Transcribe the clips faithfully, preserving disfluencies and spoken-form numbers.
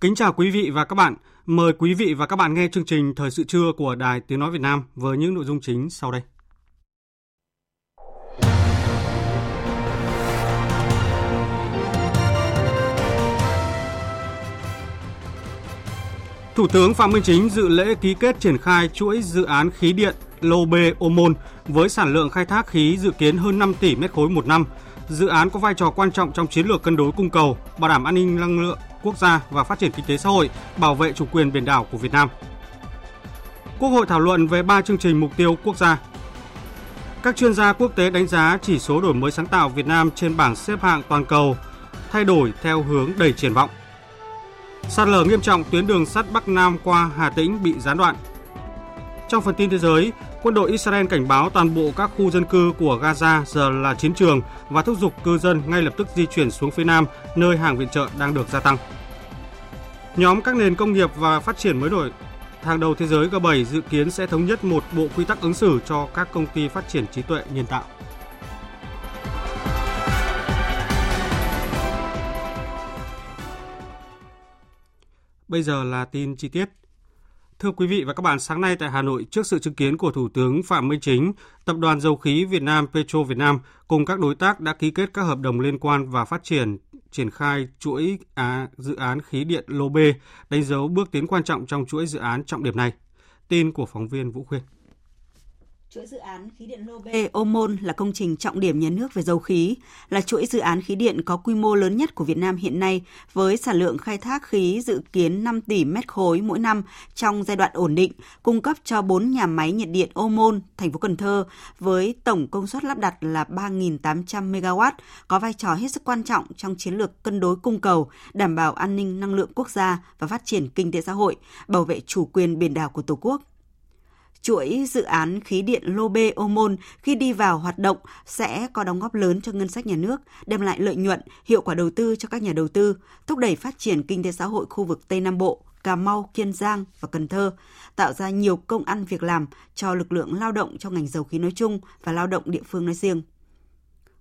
Kính chào quý vị và các bạn. Mời quý vị và các bạn nghe chương trình Thời sự trưa của Đài Tiếng Nói Việt Nam với những nội dung chính sau đây. Thủ tướng Phạm Minh Chính dự lễ ký kết triển khai chuỗi dự án khí điện Lô B - Ô Môn với sản lượng khai thác khí dự kiến hơn năm tỷ mét khối một năm. Dự án có vai trò quan trọng trong chiến lược cân đối cung cầu, bảo đảm an ninh năng lượng quốc gia và phát triển kinh tế xã hội, bảo vệ chủ quyền biển đảo của Việt Nam. Quốc hội thảo luận về ba chương trình mục tiêu quốc gia. Các chuyên gia quốc tế đánh giá chỉ số đổi mới sáng tạo Việt Nam trên bảng xếp hạng toàn cầu thay đổi theo hướng đầy triển vọng. Sạt lở nghiêm trọng tuyến đường sắt Bắc Nam qua Hà Tĩnh bị gián đoạn. Trong phần tin thế giới, quân đội Israel cảnh báo toàn bộ các khu dân cư của Gaza giờ là chiến trường và thúc giục cư dân ngay lập tức di chuyển xuống phía Nam, nơi hàng viện trợ đang được gia tăng. Nhóm các nền công nghiệp và phát triển mới nổi hàng đầu thế giới G bảy dự kiến sẽ thống nhất một bộ quy tắc ứng xử cho các công ty phát triển trí tuệ nhân tạo. Bây giờ là tin chi tiết. Thưa quý vị và các bạn, sáng nay tại Hà Nội, trước sự chứng kiến của Thủ tướng Phạm Minh Chính, Tập đoàn Dầu khí Việt Nam Petro Việt Nam cùng các đối tác đã ký kết các hợp đồng liên quan và phát triển triển khai chuỗi à, dự án khí điện Lô B, đánh dấu bước tiến quan trọng trong chuỗi dự án trọng điểm này. Tin của phóng viên Vũ Khuyên. Chuỗi dự án khí điện Lô B - Ô Môn là công trình trọng điểm nhà nước về dầu khí, là chuỗi dự án khí điện có quy mô lớn nhất của Việt Nam hiện nay với sản lượng khai thác khí dự kiến năm tỷ mét khối mỗi năm trong giai đoạn ổn định, cung cấp cho bốn nhà máy nhiệt điện Ô Môn, thành phố Cần Thơ với tổng công suất lắp đặt là ba nghìn tám trăm mê-ga-oát, có vai trò hết sức quan trọng trong chiến lược cân đối cung cầu, đảm bảo an ninh năng lượng quốc gia và phát triển kinh tế xã hội, bảo vệ chủ quyền biển đảo của Tổ quốc. Chuỗi dự án khí điện Lô B - Ô Môn khi đi vào hoạt động sẽ có đóng góp lớn cho ngân sách nhà nước, đem lại lợi nhuận, hiệu quả đầu tư cho các nhà đầu tư, thúc đẩy phát triển kinh tế xã hội khu vực Tây Nam Bộ, Cà Mau, Kiên Giang và Cần Thơ, tạo ra nhiều công ăn việc làm cho lực lượng lao động trong ngành dầu khí nói chung và lao động địa phương nói riêng.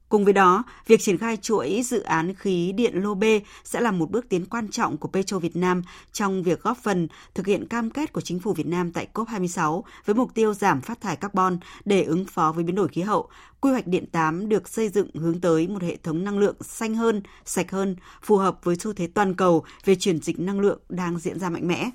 Cùng với đó, việc triển khai chuỗi dự án khí điện Lô B sẽ là một bước tiến quan trọng của Petro Việt Nam trong việc góp phần thực hiện cam kết của chính phủ Việt Nam tại cốp hai mươi sáu với mục tiêu giảm phát thải carbon để ứng phó với biến đổi khí hậu. Quy hoạch điện tám được xây dựng hướng tới một hệ thống năng lượng xanh hơn, sạch hơn, phù hợp với xu thế toàn cầu về chuyển dịch năng lượng đang diễn ra mạnh mẽ.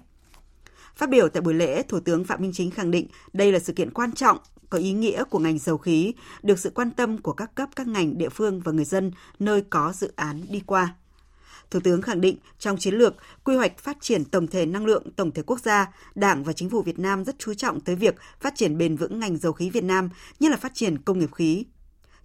Phát biểu tại buổi lễ, Thủ tướng Phạm Minh Chính khẳng định đây là sự kiện quan trọng, có ý nghĩa của ngành dầu khí, được sự quan tâm của các cấp, các ngành, địa phương và người dân nơi có dự án đi qua. Thủ tướng khẳng định trong chiến lược, quy hoạch phát triển tổng thể năng lượng tổng thể quốc gia, Đảng và Chính phủ Việt Nam rất chú trọng tới việc phát triển bền vững ngành dầu khí Việt Nam, nhất là phát triển công nghiệp khí.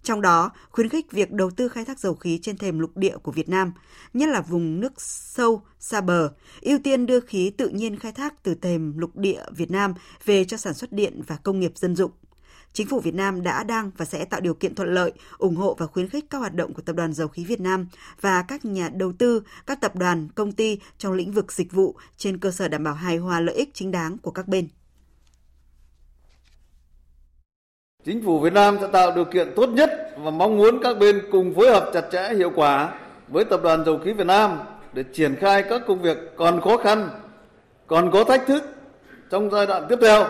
Trong đó, khuyến khích việc đầu tư khai thác dầu khí trên thềm lục địa của Việt Nam, nhất là vùng nước sâu, xa bờ, ưu tiên đưa khí tự nhiên khai thác từ thềm lục địa Việt Nam về cho sản xuất điện và công nghiệp dân dụng. Chính phủ Việt Nam đã, đang và sẽ tạo điều kiện thuận lợi, ủng hộ và khuyến khích các hoạt động của Tập đoàn Dầu khí Việt Nam và các nhà đầu tư, các tập đoàn, công ty trong lĩnh vực dịch vụ trên cơ sở đảm bảo hài hòa lợi ích chính đáng của các bên. Chính phủ Việt Nam sẽ tạo điều kiện tốt nhất và mong muốn các bên cùng phối hợp chặt chẽ hiệu quả với Tập đoàn Dầu khí Việt Nam để triển khai các công việc còn khó khăn, còn có thách thức trong giai đoạn tiếp theo.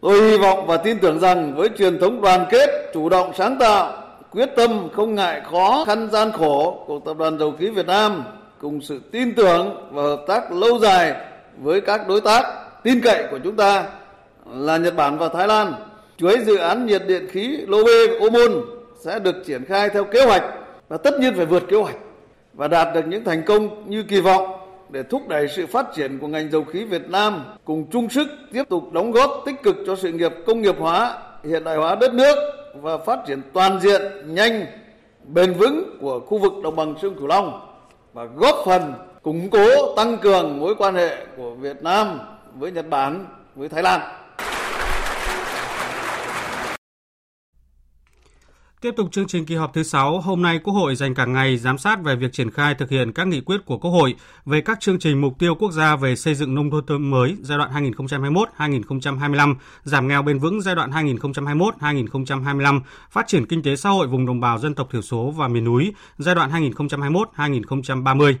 Tôi hy vọng và tin tưởng rằng với truyền thống đoàn kết, chủ động sáng tạo, quyết tâm không ngại khó khăn gian khổ của Tập đoàn Dầu khí Việt Nam cùng sự tin tưởng và hợp tác lâu dài với các đối tác tin cậy của chúng ta là Nhật Bản và Thái Lan, chuỗi dự án nhiệt điện khí Lô B - Ô Môn sẽ được triển khai theo kế hoạch và tất nhiên phải vượt kế hoạch và đạt được những thành công như kỳ vọng để thúc đẩy sự phát triển của ngành dầu khí Việt Nam, cùng chung sức tiếp tục đóng góp tích cực cho sự nghiệp công nghiệp hóa, hiện đại hóa đất nước và phát triển toàn diện, nhanh, bền vững của khu vực đồng bằng sông Cửu Long, và góp phần củng cố, tăng cường mối quan hệ của Việt Nam với Nhật Bản, với Thái Lan. Tiếp tục chương trình kỳ họp thứ sáu, hôm nay Quốc hội dành cả ngày giám sát về việc triển khai thực hiện các nghị quyết của Quốc hội về các chương trình mục tiêu quốc gia về xây dựng nông thôn mới giai đoạn hai nghìn không trăm hai mươi mốt đến hai nghìn không trăm hai mươi lăm, giảm nghèo bền vững giai đoạn hai nghìn không trăm hai mươi mốt đến hai nghìn không trăm hai mươi lăm, phát triển kinh tế xã hội vùng đồng bào dân tộc thiểu số và miền núi giai đoạn hai nghìn không trăm hai mươi mốt đến hai nghìn không trăm ba mươi.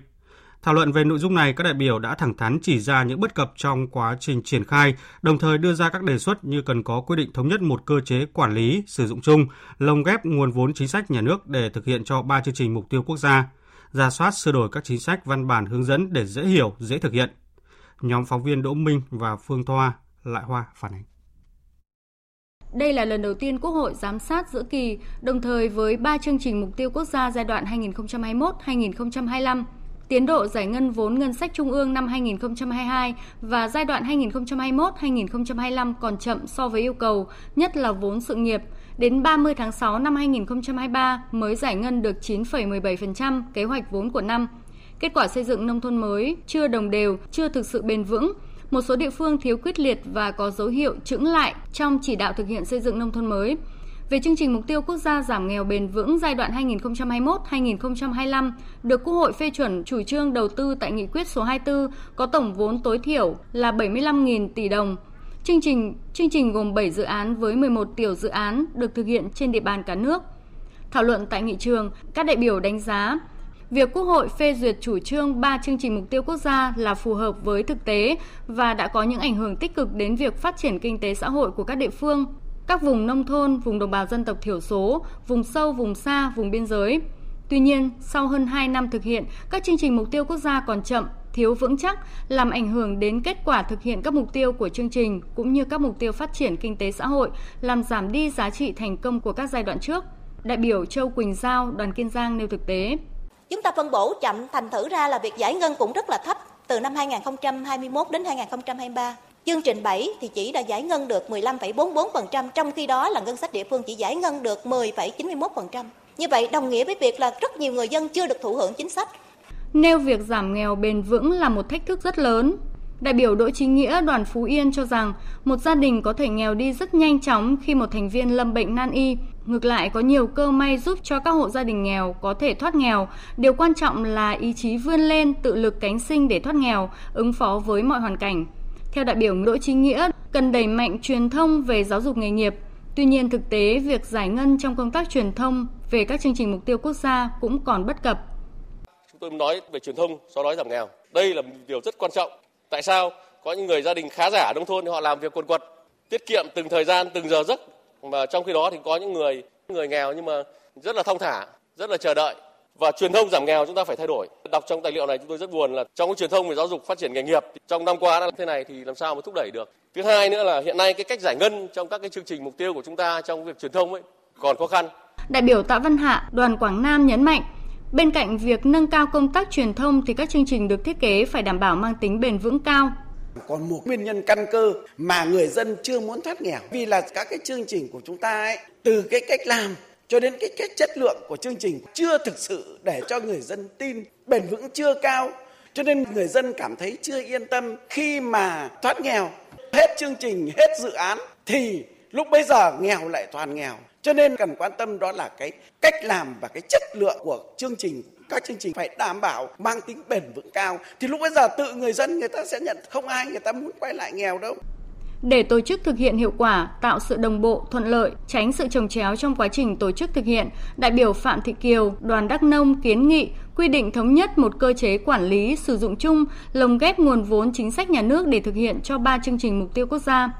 Thảo luận về nội dung này, các đại biểu đã thẳng thắn chỉ ra những bất cập trong quá trình triển khai, đồng thời đưa ra các đề xuất như cần có quy định thống nhất một cơ chế quản lý, sử dụng chung, lồng ghép nguồn vốn chính sách nhà nước để thực hiện cho ba chương trình mục tiêu quốc gia, rà soát sửa đổi các chính sách văn bản hướng dẫn để dễ hiểu, dễ thực hiện. Nhóm phóng viên Đỗ Minh và Phương Thoa, Lại Hoa phản ánh. Đây là lần đầu tiên Quốc hội giám sát giữa kỳ, đồng thời với ba chương trình mục tiêu quốc gia giai đoạn hai nghìn không trăm hai mươi mốt đến hai nghìn không trăm hai mươi lăm, tiến độ giải ngân vốn ngân sách trung ương năm hai nghìn không trăm hai mươi hai và giai đoạn hai nghìn không trăm hai mươi mốt đến hai nghìn không trăm hai mươi lăm còn chậm so với yêu cầu, nhất là vốn sự nghiệp. Đến ba mươi tháng sáu năm hai nghìn không trăm hai mươi ba mới giải ngân được chín phẩy mười bảy phần trăm kế hoạch vốn của năm. Kết quả xây dựng nông thôn mới chưa đồng đều, chưa thực sự bền vững. Một số địa phương thiếu quyết liệt và có dấu hiệu chững lại trong chỉ đạo thực hiện xây dựng nông thôn mới. Về chương trình mục tiêu quốc gia giảm nghèo bền vững giai đoạn hai nghìn không trăm hai mươi mốt đến hai nghìn không trăm hai mươi lăm được Quốc hội phê chuẩn chủ trương đầu tư tại nghị quyết số hai mươi tư có tổng vốn tối thiểu là bảy mươi lăm nghìn tỷ đồng. Chương trình chương trình gồm bảy dự án với mười một tiểu dự án được thực hiện trên địa bàn cả nước. Thảo luận tại nghị trường, các đại biểu đánh giá việc Quốc hội phê duyệt chủ trương ba chương trình mục tiêu quốc gia là phù hợp với thực tế và đã có những ảnh hưởng tích cực đến việc phát triển kinh tế xã hội của các địa phương, các vùng nông thôn, vùng đồng bào dân tộc thiểu số, vùng sâu, vùng xa, vùng biên giới. Tuy nhiên, sau hơn hai năm thực hiện, các chương trình mục tiêu quốc gia còn chậm, thiếu vững chắc, làm ảnh hưởng đến kết quả thực hiện các mục tiêu của chương trình cũng như các mục tiêu phát triển kinh tế xã hội, làm giảm đi giá trị thành công của các giai đoạn trước. Đại biểu Châu Quỳnh Giao, đoàn Kiên Giang nêu thực tế. Chúng ta phân bổ chậm, thành thử ra là việc giải ngân cũng rất là thấp, từ năm hai nghìn không trăm hai mươi mốt đến hai nghìn không trăm hai mươi ba. Chương trình bảy thì chỉ đã giải ngân được mười lăm phẩy bốn mươi bốn phần trăm, trong khi đó là ngân sách địa phương chỉ giải ngân được mười phẩy chín mươi mốt phần trăm. Như vậy đồng nghĩa với việc là rất nhiều người dân chưa được thụ hưởng chính sách. Nêu việc giảm nghèo bền vững là một thách thức rất lớn. Đại biểu Đỗ Chí Nghĩa, đoàn Phú Yên cho rằng một gia đình có thể nghèo đi rất nhanh chóng khi một thành viên lâm bệnh nan y. Ngược lại, có nhiều cơ may giúp cho các hộ gia đình nghèo có thể thoát nghèo. Điều quan trọng là ý chí vươn lên, tự lực cánh sinh để thoát nghèo, ứng phó với mọi hoàn cảnh. Theo đại biểu Đỗ Chí Nghĩa, cần đẩy mạnh truyền thông về giáo dục nghề nghiệp. Tuy nhiên, thực tế, việc giải ngân trong công tác truyền thông về các chương trình mục tiêu quốc gia cũng còn bất cập. Chúng tôi nói về truyền thông, sau đó giảm nghèo. Đây là một điều rất quan trọng. Tại sao có những người gia đình khá giả ở nông thôn họ làm việc quần quật, tiết kiệm từng thời gian, từng giờ giấc, mà trong khi đó thì có những người người nghèo nhưng mà rất là thong thả, rất là chờ đợi. Và truyền thông giảm nghèo chúng ta phải thay đổi. Đọc trong tài liệu này chúng tôi rất buồn là trong cái truyền thông về giáo dục phát triển nghề nghiệp trong năm qua đã thế này thì làm sao mà thúc đẩy được. Thứ hai nữa là hiện nay cái cách giải ngân trong các cái chương trình mục tiêu của chúng ta trong việc truyền thông ấy còn khó khăn. Đại biểu Tạ Văn Hạ, đoàn Quảng Nam nhấn mạnh, bên cạnh việc nâng cao công tác truyền thông thì các chương trình được thiết kế phải đảm bảo mang tính bền vững cao. Còn một nguyên nhân căn cơ mà người dân chưa muốn thoát nghèo vì là các cái chương trình của chúng ta ấy, từ cái cách làm cho đến cái, cái chất lượng của chương trình chưa thực sự để cho người dân tin, bền vững chưa cao, cho nên người dân cảm thấy chưa yên tâm khi mà thoát nghèo. Hết chương trình, hết dự án thì lúc bấy giờ nghèo lại toàn nghèo. Cho nên cần quan tâm đó là cái cách làm và cái chất lượng của chương trình. Các chương trình phải đảm bảo mang tính bền vững cao. Thì lúc bấy giờ tự người dân người ta sẽ nhận không ai người ta muốn quay lại nghèo đâu. Để tổ chức thực hiện hiệu quả, tạo sự đồng bộ, thuận lợi, tránh sự chồng chéo trong quá trình tổ chức thực hiện, đại biểu Phạm Thị Kiều, đoàn Đắk Nông kiến nghị quy định thống nhất một cơ chế quản lý, sử dụng chung, lồng ghép nguồn vốn chính sách nhà nước để thực hiện cho ba chương trình mục tiêu quốc gia.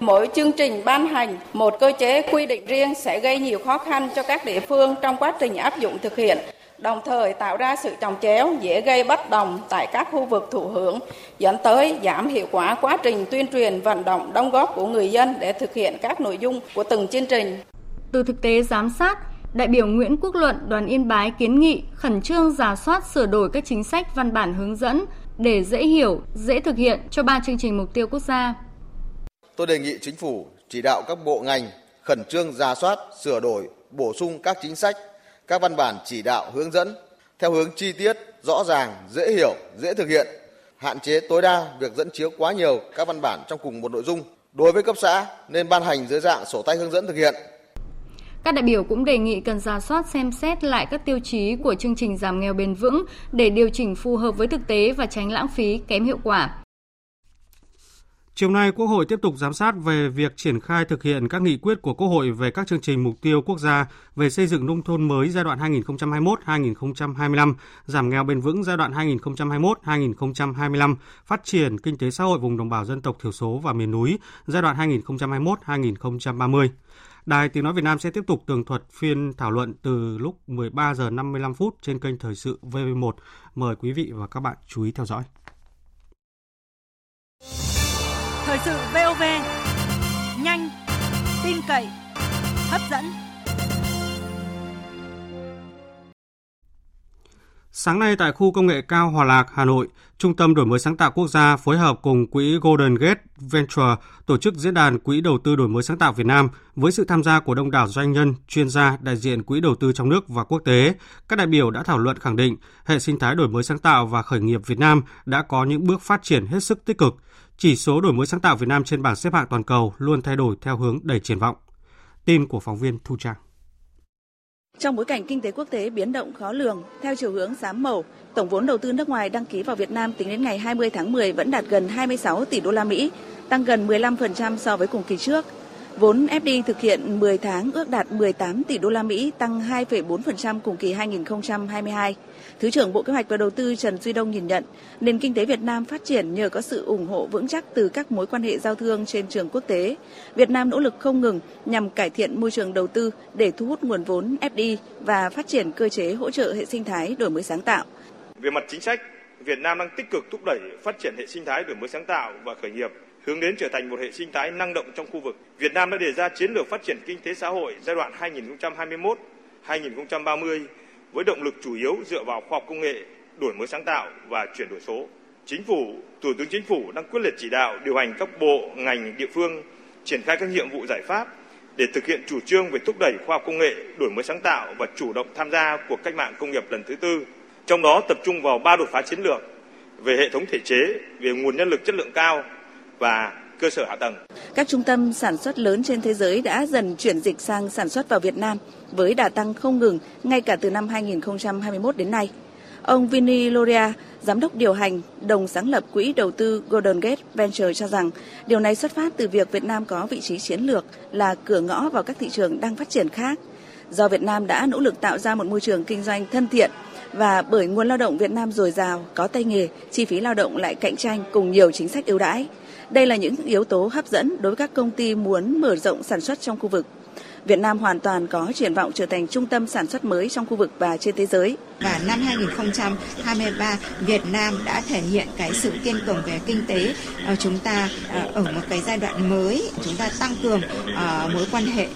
Mỗi chương trình ban hành một cơ chế quy định riêng sẽ gây nhiều khó khăn cho các địa phương trong quá trình áp dụng thực hiện, đồng thời tạo ra sự chồng chéo, dễ gây bất đồng tại các khu vực thụ hưởng, dẫn tới giảm hiệu quả quá trình tuyên truyền, vận động, đóng góp của người dân để thực hiện các nội dung của từng chương trình. Từ thực tế giám sát, đại biểu Nguyễn Quốc Luận, đoàn Yên Bái kiến nghị khẩn trương rà soát sửa đổi các chính sách văn bản hướng dẫn để dễ hiểu, dễ thực hiện cho ba chương trình mục tiêu quốc gia. Tôi đề nghị chính phủ chỉ đạo các bộ ngành khẩn trương rà soát, sửa đổi, bổ sung các chính sách, các văn bản chỉ đạo hướng dẫn theo hướng chi tiết, rõ ràng, dễ hiểu, dễ thực hiện, hạn chế tối đa việc dẫn chiếu quá nhiều các văn bản trong cùng một nội dung. Đối với cấp xã nên ban hành dưới dạng sổ tay hướng dẫn thực hiện. Các đại biểu cũng đề nghị cần rà soát xem xét lại các tiêu chí của chương trình giảm nghèo bền vững để điều chỉnh phù hợp với thực tế và tránh lãng phí kém hiệu quả. Chiều nay, Quốc hội tiếp tục giám sát về việc triển khai thực hiện các nghị quyết của Quốc hội về các chương trình mục tiêu quốc gia về xây dựng nông thôn mới giai đoạn hai nghìn không trăm hai mươi mốt đến hai nghìn không trăm hai mươi lăm, giảm nghèo bền vững giai đoạn hai nghìn không trăm hai mươi mốt đến hai nghìn không trăm hai mươi lăm, phát triển kinh tế xã hội vùng đồng bào dân tộc thiểu số và miền núi giai đoạn hai nghìn không trăm hai mươi mốt đến hai nghìn không trăm ba mươi. Đài Tiếng nói Việt Nam sẽ tiếp tục tường thuật phiên thảo luận từ lúc mười ba giờ năm mươi lăm phút trên kênh Thời sự vê vê một. Mời quý vị và các bạn chú ý theo dõi. Thời sự vê o vê, nhanh, tin cậy, hấp dẫn. Sáng nay tại khu công nghệ cao Hòa Lạc, Hà Nội, Trung tâm Đổi mới sáng tạo quốc gia phối hợp cùng Quỹ Golden Gate Venture tổ chức diễn đàn Quỹ đầu tư đổi mới sáng tạo Việt Nam với sự tham gia của đông đảo doanh nhân, chuyên gia, đại diện quỹ đầu tư trong nước và quốc tế. Các đại biểu đã thảo luận khẳng định hệ sinh thái đổi mới sáng tạo và khởi nghiệp Việt Nam đã có những bước phát triển hết sức tích cực. Chỉ số đổi mới sáng tạo Việt Nam trên bảng xếp hạng toàn cầu luôn thay đổi theo hướng đầy triển vọng. Tin của phóng viên Thu Trang. Trong bối cảnh kinh tế quốc tế biến động khó lường, theo chiều hướng xám màu, tổng vốn đầu tư nước ngoài đăng ký vào Việt Nam tính đến ngày hai mươi tháng mười vẫn đạt gần hai mươi sáu tỷ đô la Mỹ, tăng gần mười lăm phần trăm so với cùng kỳ trước. Vốn ép đê thực hiện mười tháng ước đạt mười tám tỷ đô la Mỹ, tăng hai phẩy bốn phần trăm cùng kỳ hai nghìn không trăm hai mươi hai. Thứ trưởng Bộ Kế hoạch và Đầu tư Trần Duy Đông nhìn nhận, nền kinh tế Việt Nam phát triển nhờ có sự ủng hộ vững chắc từ các mối quan hệ giao thương trên trường quốc tế. Việt Nam nỗ lực không ngừng nhằm cải thiện môi trường đầu tư để thu hút nguồn vốn ép đê và phát triển cơ chế hỗ trợ hệ sinh thái đổi mới sáng tạo. Về mặt chính sách, Việt Nam đang tích cực thúc đẩy phát triển hệ sinh thái đổi mới sáng tạo và khởi nghiệp, hướng đến trở thành một hệ sinh thái năng động trong khu vực. Việt Nam đã đề ra chiến lược phát triển kinh tế xã hội giai đoạn hai nghìn không trăm hai mươi mốt đến hai nghìn không trăm ba mươi với động lực chủ yếu dựa vào khoa học công nghệ, đổi mới sáng tạo và chuyển đổi số. Chính phủ, Thủ tướng Chính phủ đang quyết liệt chỉ đạo điều hành các bộ, ngành, địa phương triển khai các nhiệm vụ giải pháp để thực hiện chủ trương về thúc đẩy khoa học công nghệ, đổi mới sáng tạo và chủ động tham gia cuộc cách mạng công nghiệp lần thứ tư. Trong đó tập trung vào ba đột phá chiến lược về hệ thống thể chế, về nguồn nhân lực chất lượng cao và cơ sở hạ tầng. Các trung tâm sản xuất lớn trên thế giới đã dần chuyển dịch sang sản xuất vào Việt Nam với đà tăng không ngừng ngay cả từ năm hai nghìn không trăm hai mươi mốt đến nay. Ông Vinny Loria, giám đốc điều hành đồng sáng lập quỹ đầu tư Golden Gate Venture cho rằng điều này xuất phát từ việc Việt Nam có vị trí chiến lược là cửa ngõ vào các thị trường đang phát triển khác. Do Việt Nam đã nỗ lực tạo ra một môi trường kinh doanh thân thiện và bởi nguồn lao động Việt Nam dồi dào, có tay nghề, chi phí lao động lại cạnh tranh cùng nhiều chính sách ưu đãi. Đây là những yếu tố hấp dẫn đối với các công ty muốn mở rộng sản xuất trong khu vực. Việt Nam hoàn toàn có triển vọng trở thành trung tâm sản xuất mới trong khu vực và trên thế giới. Và năm hai nghìn không trăm hai mươi ba, Việt Nam đã thể hiện cái sự kiên cường về kinh tế. Chúng ta ở một cái giai đoạn mới, chúng ta tăng cường mối quan hệ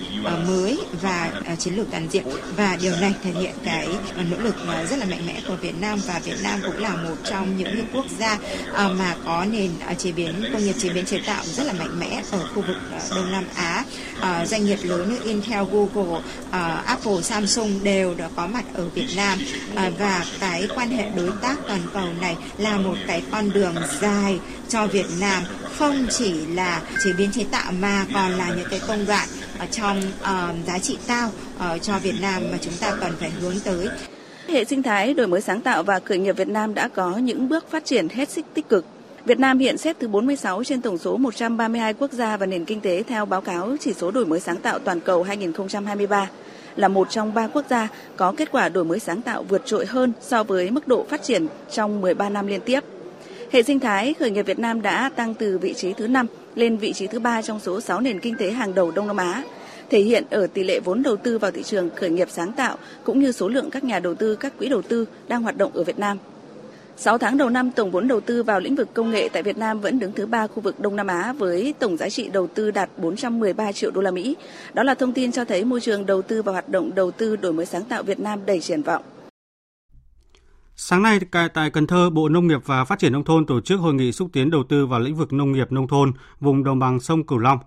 mới và chiến lược toàn diện. Và điều này thể hiện cái nỗ lực rất là mạnh mẽ của Việt Nam. Và Việt Nam cũng là một trong những quốc gia mà có nền chế biến công nghiệp chế biến chế tạo rất là mạnh mẽ ở khu vực Đông Nam Á. Doanh nghiệp lớn như Intel, Google, Apple, Samsung đều đã có mặt ở Việt Nam. Và cái quan hệ đối tác toàn cầu này là một cái con đường dài cho Việt Nam, không chỉ là chế biến chế tạo mà còn là những cái công đoạn trong uh, giá trị cao uh, cho Việt Nam mà chúng ta cần phải hướng tới. Hệ sinh thái đổi mới sáng tạo và khởi nghiệp Việt Nam đã có những bước phát triển hết sức tích cực. Việt Nam hiện xếp thứ bốn mươi sáu trên tổng số một trăm ba mươi hai quốc gia và nền kinh tế theo báo cáo chỉ số đổi mới sáng tạo toàn cầu hai nghìn không trăm hai mươi ba. Là một trong ba quốc gia có kết quả đổi mới sáng tạo vượt trội hơn so với mức độ phát triển trong mười ba năm liên tiếp. Hệ sinh thái khởi nghiệp Việt Nam đã tăng từ vị trí thứ năm lên vị trí thứ ba trong số sáu nền kinh tế hàng đầu Đông Nam Á, thể hiện ở tỷ lệ vốn đầu tư vào thị trường khởi nghiệp sáng tạo cũng như số lượng các nhà đầu tư, các quỹ đầu tư đang hoạt động ở Việt Nam. sáu tháng đầu năm, tổng vốn đầu tư vào lĩnh vực công nghệ tại Việt Nam vẫn đứng thứ ba khu vực Đông Nam Á với tổng giá trị đầu tư đạt bốn trăm mười ba triệu đô la Mỹ. Đó là thông tin cho thấy môi trường đầu tư và hoạt động đầu tư đổi mới sáng tạo Việt Nam đầy triển vọng. Sáng nay tại Cần Thơ, Bộ Nông nghiệp và Phát triển Nông thôn tổ chức hội nghị xúc tiến đầu tư vào lĩnh vực nông nghiệp nông thôn vùng đồng bằng sông Cửu Long.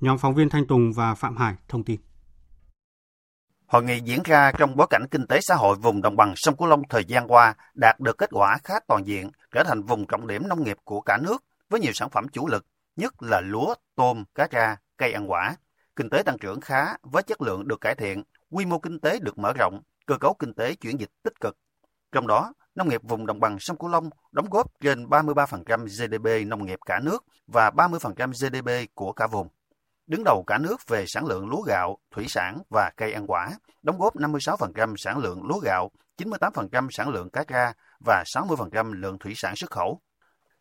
Nhóm phóng viên Thanh Tùng và Phạm Hải thông tin. Hội nghị diễn ra trong bối cảnh kinh tế xã hội vùng đồng bằng sông Cửu Long thời gian qua đạt được kết quả khá toàn diện, trở thành vùng trọng điểm nông nghiệp của cả nước với nhiều sản phẩm chủ lực, nhất là lúa, tôm, cá tra, cây ăn quả. Kinh tế tăng trưởng khá với chất lượng được cải thiện, quy mô kinh tế được mở rộng, cơ cấu kinh tế chuyển dịch tích cực. Trong đó, nông nghiệp vùng đồng bằng sông Cửu Long đóng góp trên ba mươi ba phần trăm giê đê pê nông nghiệp cả nước và ba mươi phần trăm giê đê pê của cả vùng. Đứng đầu cả nước về sản lượng lúa gạo, thủy sản và cây ăn quả, đóng góp năm mươi sáu phần trăm sản lượng lúa gạo, chín mươi tám phần trăm sản lượng cá tra và sáu mươi phần trăm lượng thủy sản xuất khẩu.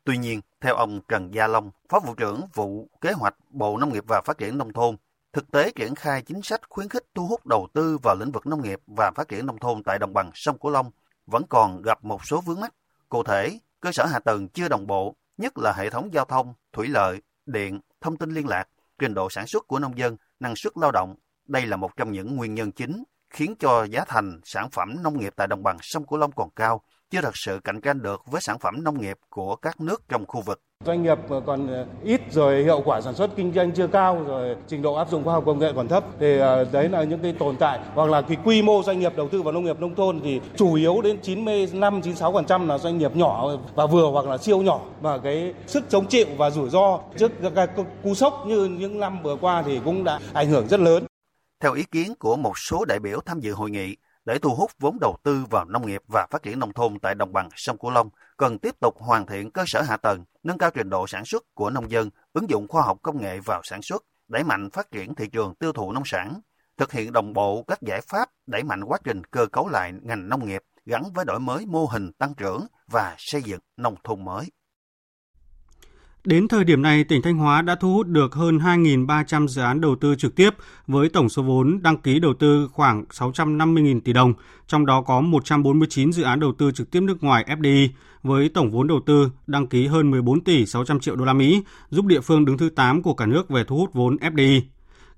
Tuy nhiên, theo ông Trần Gia Long, Phó Vụ trưởng Vụ Kế hoạch Bộ Nông nghiệp và Phát triển Nông thôn, thực tế triển khai chính sách khuyến khích thu hút đầu tư vào lĩnh vực nông nghiệp và phát triển nông thôn tại đồng bằng sông Cửu Long vẫn còn gặp một số vướng mắc. Cụ thể, cơ sở hạ tầng chưa đồng bộ, nhất là hệ thống giao thông, thủy lợi, điện, thông tin liên lạc, trình độ sản xuất của nông dân, năng suất lao động. Đây là một trong những nguyên nhân chính khiến cho giá thành sản phẩm nông nghiệp tại đồng bằng sông Cửu Long còn cao, chưa thật sự cạnh tranh được với sản phẩm nông nghiệp của các nước trong khu vực. Doanh nghiệp còn ít, rồi hiệu quả sản xuất kinh doanh chưa cao, rồi trình độ áp dụng khoa học công nghệ còn thấp. Thì đấy là những cái tồn tại, hoặc là cái quy mô doanh nghiệp đầu tư vào nông nghiệp nông thôn thì chủ yếu đến chín mươi lăm đến chín mươi sáu phần trăm là doanh nghiệp nhỏ và vừa hoặc là siêu nhỏ, và cái sức chống chịu và rủi ro trước các cú sốc như những năm vừa qua thì cũng đã ảnh hưởng rất lớn. Theo ý kiến của một số đại biểu tham dự hội nghị, để thu hút vốn đầu tư vào nông nghiệp và phát triển nông thôn tại đồng bằng sông Cửu Long, cần tiếp tục hoàn thiện cơ sở hạ tầng, nâng cao trình độ sản xuất của nông dân, ứng dụng khoa học công nghệ vào sản xuất, đẩy mạnh phát triển thị trường tiêu thụ nông sản, thực hiện đồng bộ các giải pháp, đẩy mạnh quá trình cơ cấu lại ngành nông nghiệp gắn với đổi mới mô hình tăng trưởng và xây dựng nông thôn mới. Đến thời điểm này, tỉnh Thanh Hóa đã thu hút được hơn hai nghìn ba trăm dự án đầu tư trực tiếp với tổng số vốn đăng ký đầu tư khoảng sáu trăm năm mươi nghìn tỷ đồng, trong đó có một trăm bốn mươi chín dự án đầu tư trực tiếp nước ngoài ép đê i với tổng vốn đầu tư đăng ký hơn mười bốn tỷ sáu trăm triệu đô la Mỹ, giúp địa phương đứng thứ tám của cả nước về thu hút vốn ép đê i.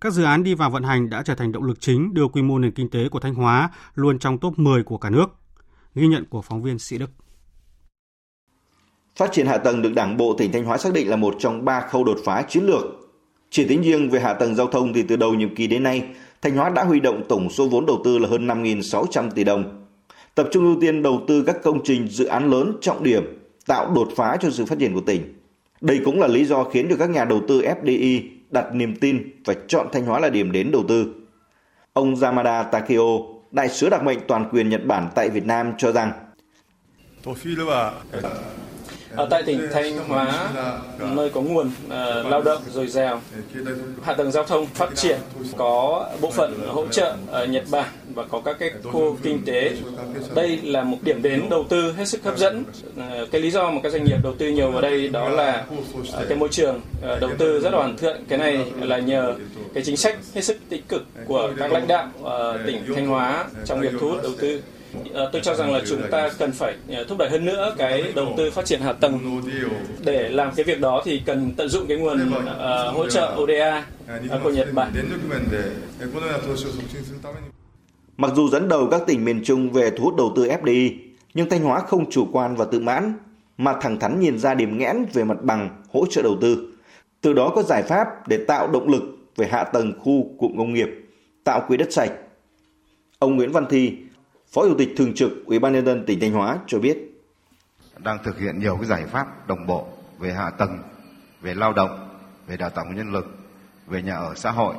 Các dự án đi vào vận hành đã trở thành động lực chính đưa quy mô nền kinh tế của Thanh Hóa luôn trong top mười của cả nước. Ghi nhận của phóng viên Sĩ Đức. Phát triển hạ tầng được Đảng bộ tỉnh Thanh Hóa xác định là một trong ba khâu đột phá chiến lược. Chỉ tính riêng về hạ tầng giao thông thì từ đầu nhiệm kỳ đến nay, Thanh Hóa đã huy động tổng số vốn đầu tư là hơn năm nghìn sáu trăm tỷ đồng. Tập trung ưu tiên đầu tư các công trình dự án lớn trọng điểm, tạo đột phá cho sự phát triển của tỉnh. Đây cũng là lý do khiến cho các nhà đầu tư ép đê i đặt niềm tin và chọn Thanh Hóa là điểm đến đầu tư. Ông Yamada Takeo, đại sứ đặc mệnh toàn quyền Nhật Bản tại Việt Nam cho rằng: Ở tại tỉnh Thanh Hóa, nơi có nguồn uh, lao động dồi dào, hạ tầng giao thông phát triển, có bộ phận hỗ trợ uh, Nhật Bản và có các cái khu kinh tế. Đây là một điểm đến đầu tư hết sức hấp dẫn. Uh, cái lý do mà các doanh nghiệp đầu tư nhiều vào đây đó là uh, cái môi trường uh, đầu tư rất hoàn thiện. Cái này là nhờ cái chính sách hết sức tích cực của các lãnh đạo uh, tỉnh Thanh Hóa trong việc thu hút đầu tư. Tôi cho rằng là chúng ta cần phải thúc đẩy hơn nữa cái đầu tư phát triển hạ tầng. Để làm cái việc đó thì cần tận dụng cái nguồn uh, hỗ trợ ô đê a của Nhật Bản. Mặc dù dẫn đầu các tỉnh miền Trung về thu hút đầu tư ép đê i, nhưng Thanh Hóa không chủ quan và tự mãn, mà thẳng thắn nhìn ra điểm nghẽn về mặt bằng hỗ trợ đầu tư. Từ đó có giải pháp để tạo động lực về hạ tầng khu cụm công nghiệp, tạo quỹ đất sạch. Ông Nguyễn Văn Thi, Phó Chủ tịch Thường trực Ủy ban Nhân dân tỉnh Thanh Hóa cho biết: Đang thực hiện nhiều cái giải pháp đồng bộ về hạ tầng, về lao động, về đào tạo nhân lực, về nhà ở xã hội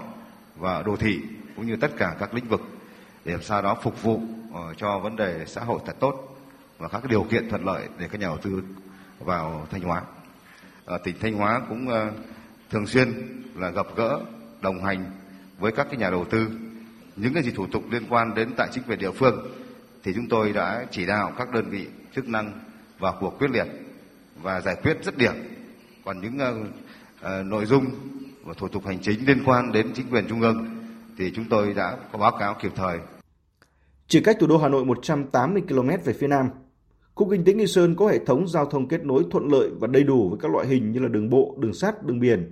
và đô thị, cũng như tất cả các lĩnh vực để làm sao đó phục vụ cho vấn đề xã hội thật tốt và các điều kiện thuận lợi để các nhà đầu tư vào Thanh Hóa. Ở tỉnh Thanh Hóa cũng thường xuyên là gặp gỡ, đồng hành với các cái nhà đầu tư. Những cái gì thủ tục liên quan đến tài chính về địa phương thì chúng tôi đã chỉ đạo các đơn vị chức năng vào cuộc quyết liệt và giải quyết dứt điểm. Còn những uh, uh, nội dung và thủ tục hành chính liên quan đến chính quyền trung ương thì chúng tôi đã có báo cáo kịp thời. Chỉ cách thủ đô Hà Nội một trăm tám mươi ki lô mét về phía nam, Khu kinh tế Nghi Sơn có hệ thống giao thông kết nối thuận lợi và đầy đủ với các loại hình như là đường bộ, đường sắt, đường biển.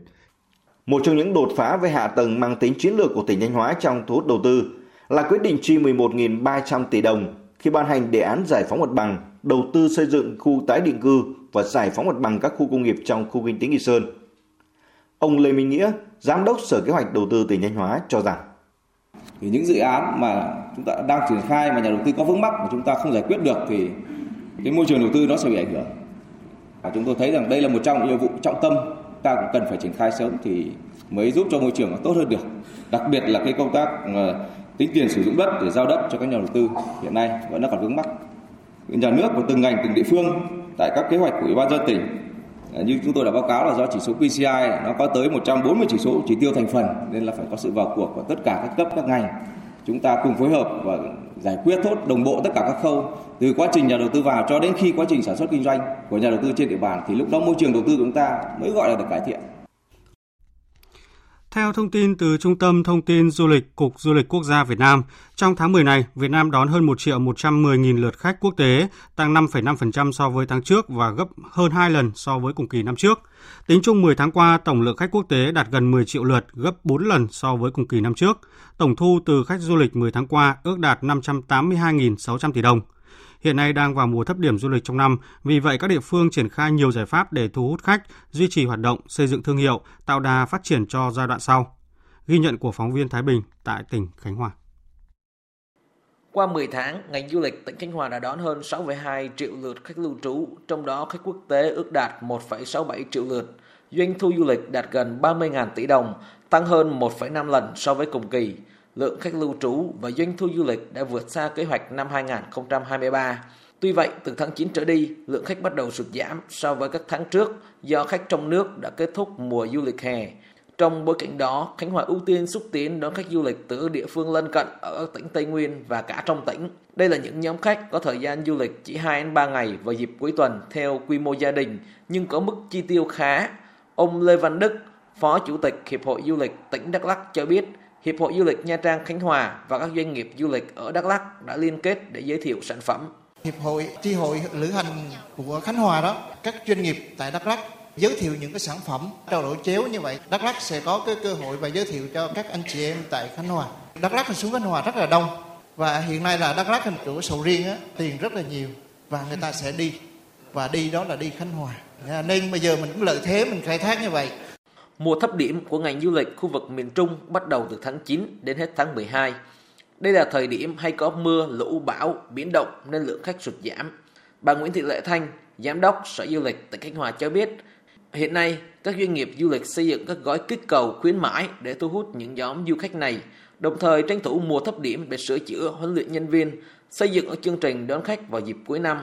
Một trong những đột phá về hạ tầng mang tính chiến lược của tỉnh Thanh Hóa trong thu hút đầu tư là quyết định chi mười một nghìn ba trăm tỷ đồng khi ban hành đề án giải phóng mặt bằng, đầu tư xây dựng khu tái định cư và giải phóng mặt bằng các khu công nghiệp trong khu kinh tế Nghi Sơn. Ông Lê Minh Nghĩa, Giám đốc Sở Kế hoạch Đầu tư tỉnh Thanh Hóa cho rằng thì những dự án mà chúng ta đang triển khai mà nhà đầu tư có vướng mắc mà chúng ta không giải quyết được thì cái môi trường đầu tư nó sẽ bị ảnh hưởng. Và chúng tôi thấy rằng đây là một trong những nhiệm vụ trọng tâm ta cũng cần phải triển khai sớm thì mới giúp cho môi trường nó tốt hơn được. Đặc biệt là cái công tác tính tiền sử dụng đất để giao đất cho các nhà đầu tư hiện nay vẫn còn vướng mắc. Nhà nước của từng ngành từng địa phương tại các kế hoạch của Ủy ban nhân dân tỉnh như chúng tôi đã báo cáo là do chỉ số pê xê i nó có tới một trăm bốn mươi chỉ số chỉ tiêu thành phần nên là phải có sự vào cuộc của tất cả các cấp các ngành. Chúng ta cùng phối hợp và giải quyết tốt đồng bộ tất cả các khâu từ quá trình nhà đầu tư vào cho đến khi quá trình sản xuất kinh doanh của nhà đầu tư trên địa bàn thì lúc đó môi trường đầu tư của chúng ta mới gọi là được cải thiện. Theo thông tin từ Trung tâm Thông tin Du lịch Cục Du lịch Quốc gia Việt Nam, trong tháng mười này, Việt Nam đón hơn một triệu một trăm mười nghìn lượt khách quốc tế, tăng năm phẩy năm phần trăm so với tháng trước và gấp hơn hai lần so với cùng kỳ năm trước. Tính chung mười tháng qua, tổng lượng khách quốc tế đạt gần mười triệu lượt, gấp bốn lần so với cùng kỳ năm trước. Tổng thu từ khách du lịch mười tháng qua ước đạt năm trăm tám mươi hai nghìn sáu trăm tỷ đồng. Hiện nay đang vào mùa thấp điểm du lịch trong năm, vì vậy các địa phương triển khai nhiều giải pháp để thu hút khách, duy trì hoạt động, xây dựng thương hiệu, tạo đà phát triển cho giai đoạn sau. Ghi nhận của phóng viên Thái Bình tại tỉnh Khánh Hòa. Qua mười tháng, ngành du lịch tỉnh Khánh Hòa đã đón hơn sáu phẩy hai triệu lượt khách lưu trú, trong đó khách quốc tế ước đạt một phẩy sáu mươi bảy triệu lượt. Doanh thu du lịch đạt gần ba mươi nghìn tỷ đồng, tăng hơn một phẩy năm lần so với cùng kỳ. Lượng khách lưu trú và doanh thu du lịch đã vượt xa kế hoạch năm hai không hai ba. Tuy vậy, từ tháng chín trở đi, lượng khách bắt đầu sụt giảm so với các tháng trước do khách trong nước đã kết thúc mùa du lịch hè. Trong bối cảnh đó, Khánh Hòa ưu tiên xúc tiến đón khách du lịch từ địa phương lân cận ở tỉnh Tây Nguyên và cả trong tỉnh. Đây là những nhóm khách có thời gian du lịch chỉ hai đến ba ngày vào dịp cuối tuần theo quy mô gia đình nhưng có mức chi tiêu khá. Ông Lê Văn Đức, Phó Chủ tịch Hiệp hội Du lịch tỉnh Đắk Lắk cho biết, Hiệp hội Du lịch Nha Trang Khánh Hòa và các doanh nghiệp du lịch ở Đắk Lắk đã liên kết để giới thiệu sản phẩm. Hiệp hội Chi hội Lữ hành của Khánh Hòa đó, các doanh nghiệp tại Đắk Lắk giới thiệu những cái sản phẩm trao đổi chéo như vậy. Đắk Lắk sẽ có cái cơ hội và giới thiệu cho các anh chị em tại Khánh Hòa. Đắk Lắk xuống Khánh Hòa rất là đông và hiện nay là Đắk Lắk hình cửa sầu riêng á, tiền rất là nhiều và người ta sẽ đi và đi đó là đi Khánh Hòa. Nên bây giờ mình cũng lợi thế mình khai thác như vậy. Mùa thấp điểm của ngành du lịch khu vực miền Trung bắt đầu từ tháng chín đến hết tháng mười hai. Đây là thời điểm hay có mưa, lũ, bão, biến động nên lượng khách sụt giảm. Bà Nguyễn Thị Lệ Thanh, Giám đốc Sở Du lịch tỉnh Khánh Hòa cho biết, hiện nay các doanh nghiệp du lịch xây dựng các gói kích cầu khuyến mãi để thu hút những nhóm du khách này, đồng thời tranh thủ mùa thấp điểm để sửa chữa huấn luyện nhân viên, xây dựng các chương trình đón khách vào dịp cuối năm.